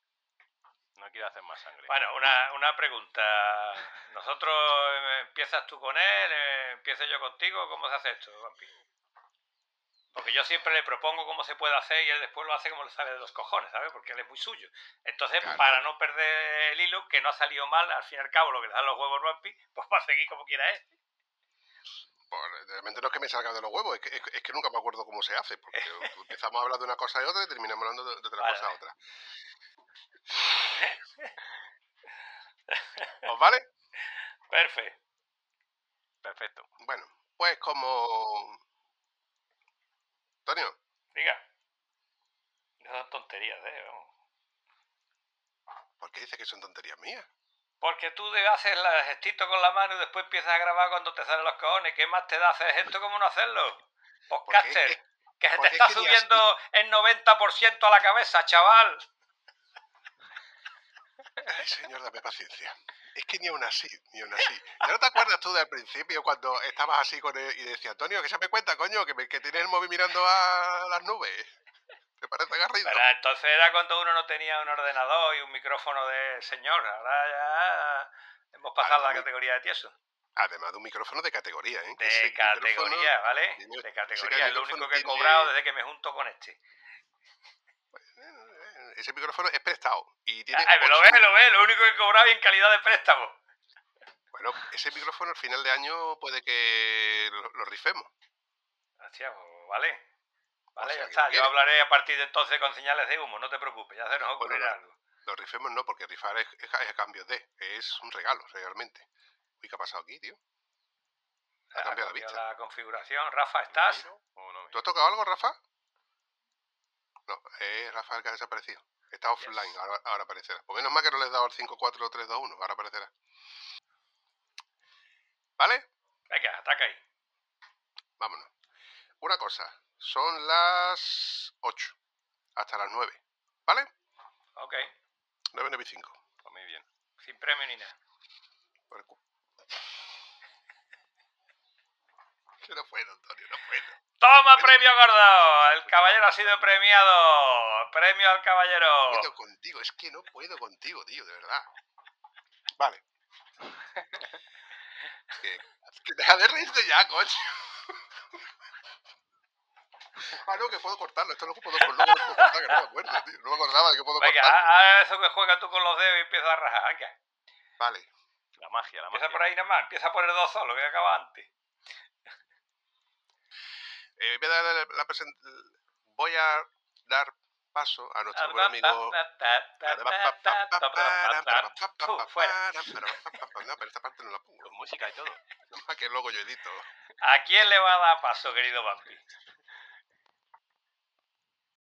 No quiero hacer más sangre. Bueno, una, una pregunta. ¿Nosotros empiezas tú con él? ¿Empiezo yo contigo? ¿Cómo se hace esto, Vampi? Porque yo siempre le propongo cómo se puede hacer y él después lo hace como le sale de los cojones, ¿sabes? Porque él es muy suyo. Entonces, claro, para no perder el hilo, que no ha salido mal, al fin y al cabo lo que le dan los huevos Vampi, pues va a seguir como quiera él. Pues, realmente no es que me salga de los huevos, es que, es, es que nunca me acuerdo cómo se hace, porque empezamos a hablar de una cosa y otra y terminamos hablando de, de otra vale. cosa a otra. ¿Os vale? Perfecto. Perfecto. Bueno, pues como... Antonio. Diga. No son tonterías, ¿eh? Vamos. ¿Por qué dices que son tonterías mías? Porque tú haces el gestito con la mano y después empiezas a grabar cuando te salen los cojones. ¿Qué más te da hacer esto? ¿Cómo no hacerlo? Podcaster. Es que, que se te está es que subiendo has... el noventa por ciento a la cabeza, chaval. Ay, señor, dame paciencia. Es que ni aún así, ni aún así. ¿Ya no te acuerdas tú del principio cuando estabas así con él y decía, Antonio, que se me cuenta, coño, que, me, que tienes el móvil mirando a las nubes? ¿Te parece Garrido? Pero entonces era cuando uno no tenía un ordenador y un micrófono de señor. Ahora ya hemos pasado además, la categoría de tieso. Además de un micrófono de categoría, ¿eh? De ese categoría, ¿vale? Tiene, de categoría. Es lo único que he cobrado tiene... desde que me junto con este. Ese micrófono es prestado y tiene... Ay, lo ves, lo ves, lo único que cobraba en calidad de préstamo. Bueno, ese micrófono al final de año puede que lo, lo rifemos. Hostia, pues vale. Vale, o sea, ya está. Yo quiere. hablaré a partir de entonces con señales de humo, no te preocupes, ya se nos ocurrirá bueno, algo. Los rifemos no, porque rifar es, es, es a cambio de, es un regalo realmente. Uy, ¿qué ha pasado aquí, tío? Ha, ha cambiado la vista. La configuración. Rafa, ¿estás? ¿O no? ¿Tú has tocado algo, Rafa? No, es Rafa el que ha desaparecido. Está offline, yes. ahora, ahora aparecerá. Por menos mal que no le he dado al cinco cuatro tres dos uno, ahora aparecerá. ¿Vale? Venga, ataca ahí. Vámonos. Una cosa, son las ocho hasta las nueve, ¿vale? Ok. nueve noventa y cinco. Pues muy bien. Sin premio ni nada. Por el culo. Yo no puedo, Antonio, no puedo. ¡Toma, premio acordado! El caballero ha sido premiado. ¡Premio al caballero! No puedo contigo, es que no puedo contigo, tío, de verdad. Vale. Que, que deja de reírte ya, coño. Ah, no, que puedo cortarlo. Esto no puedo, no puedo cortar, que no me acuerdo, tío. No me acordaba de que puedo cortarlo. Venga, ahora eso que juegas tú con los dedos y empiezas a rajar. Venga. Vale. La magia, la magia. Empieza por ahí nada más. Empieza por el dos solo, que acaba antes. Eh, voy, a la, la present... voy a dar paso a nuestro buen amigo. Fuera. No, pero esta parte no la pongo. Con música y todo. No, que luego yo edito. ¿A quién le va a dar paso, querido Vampi?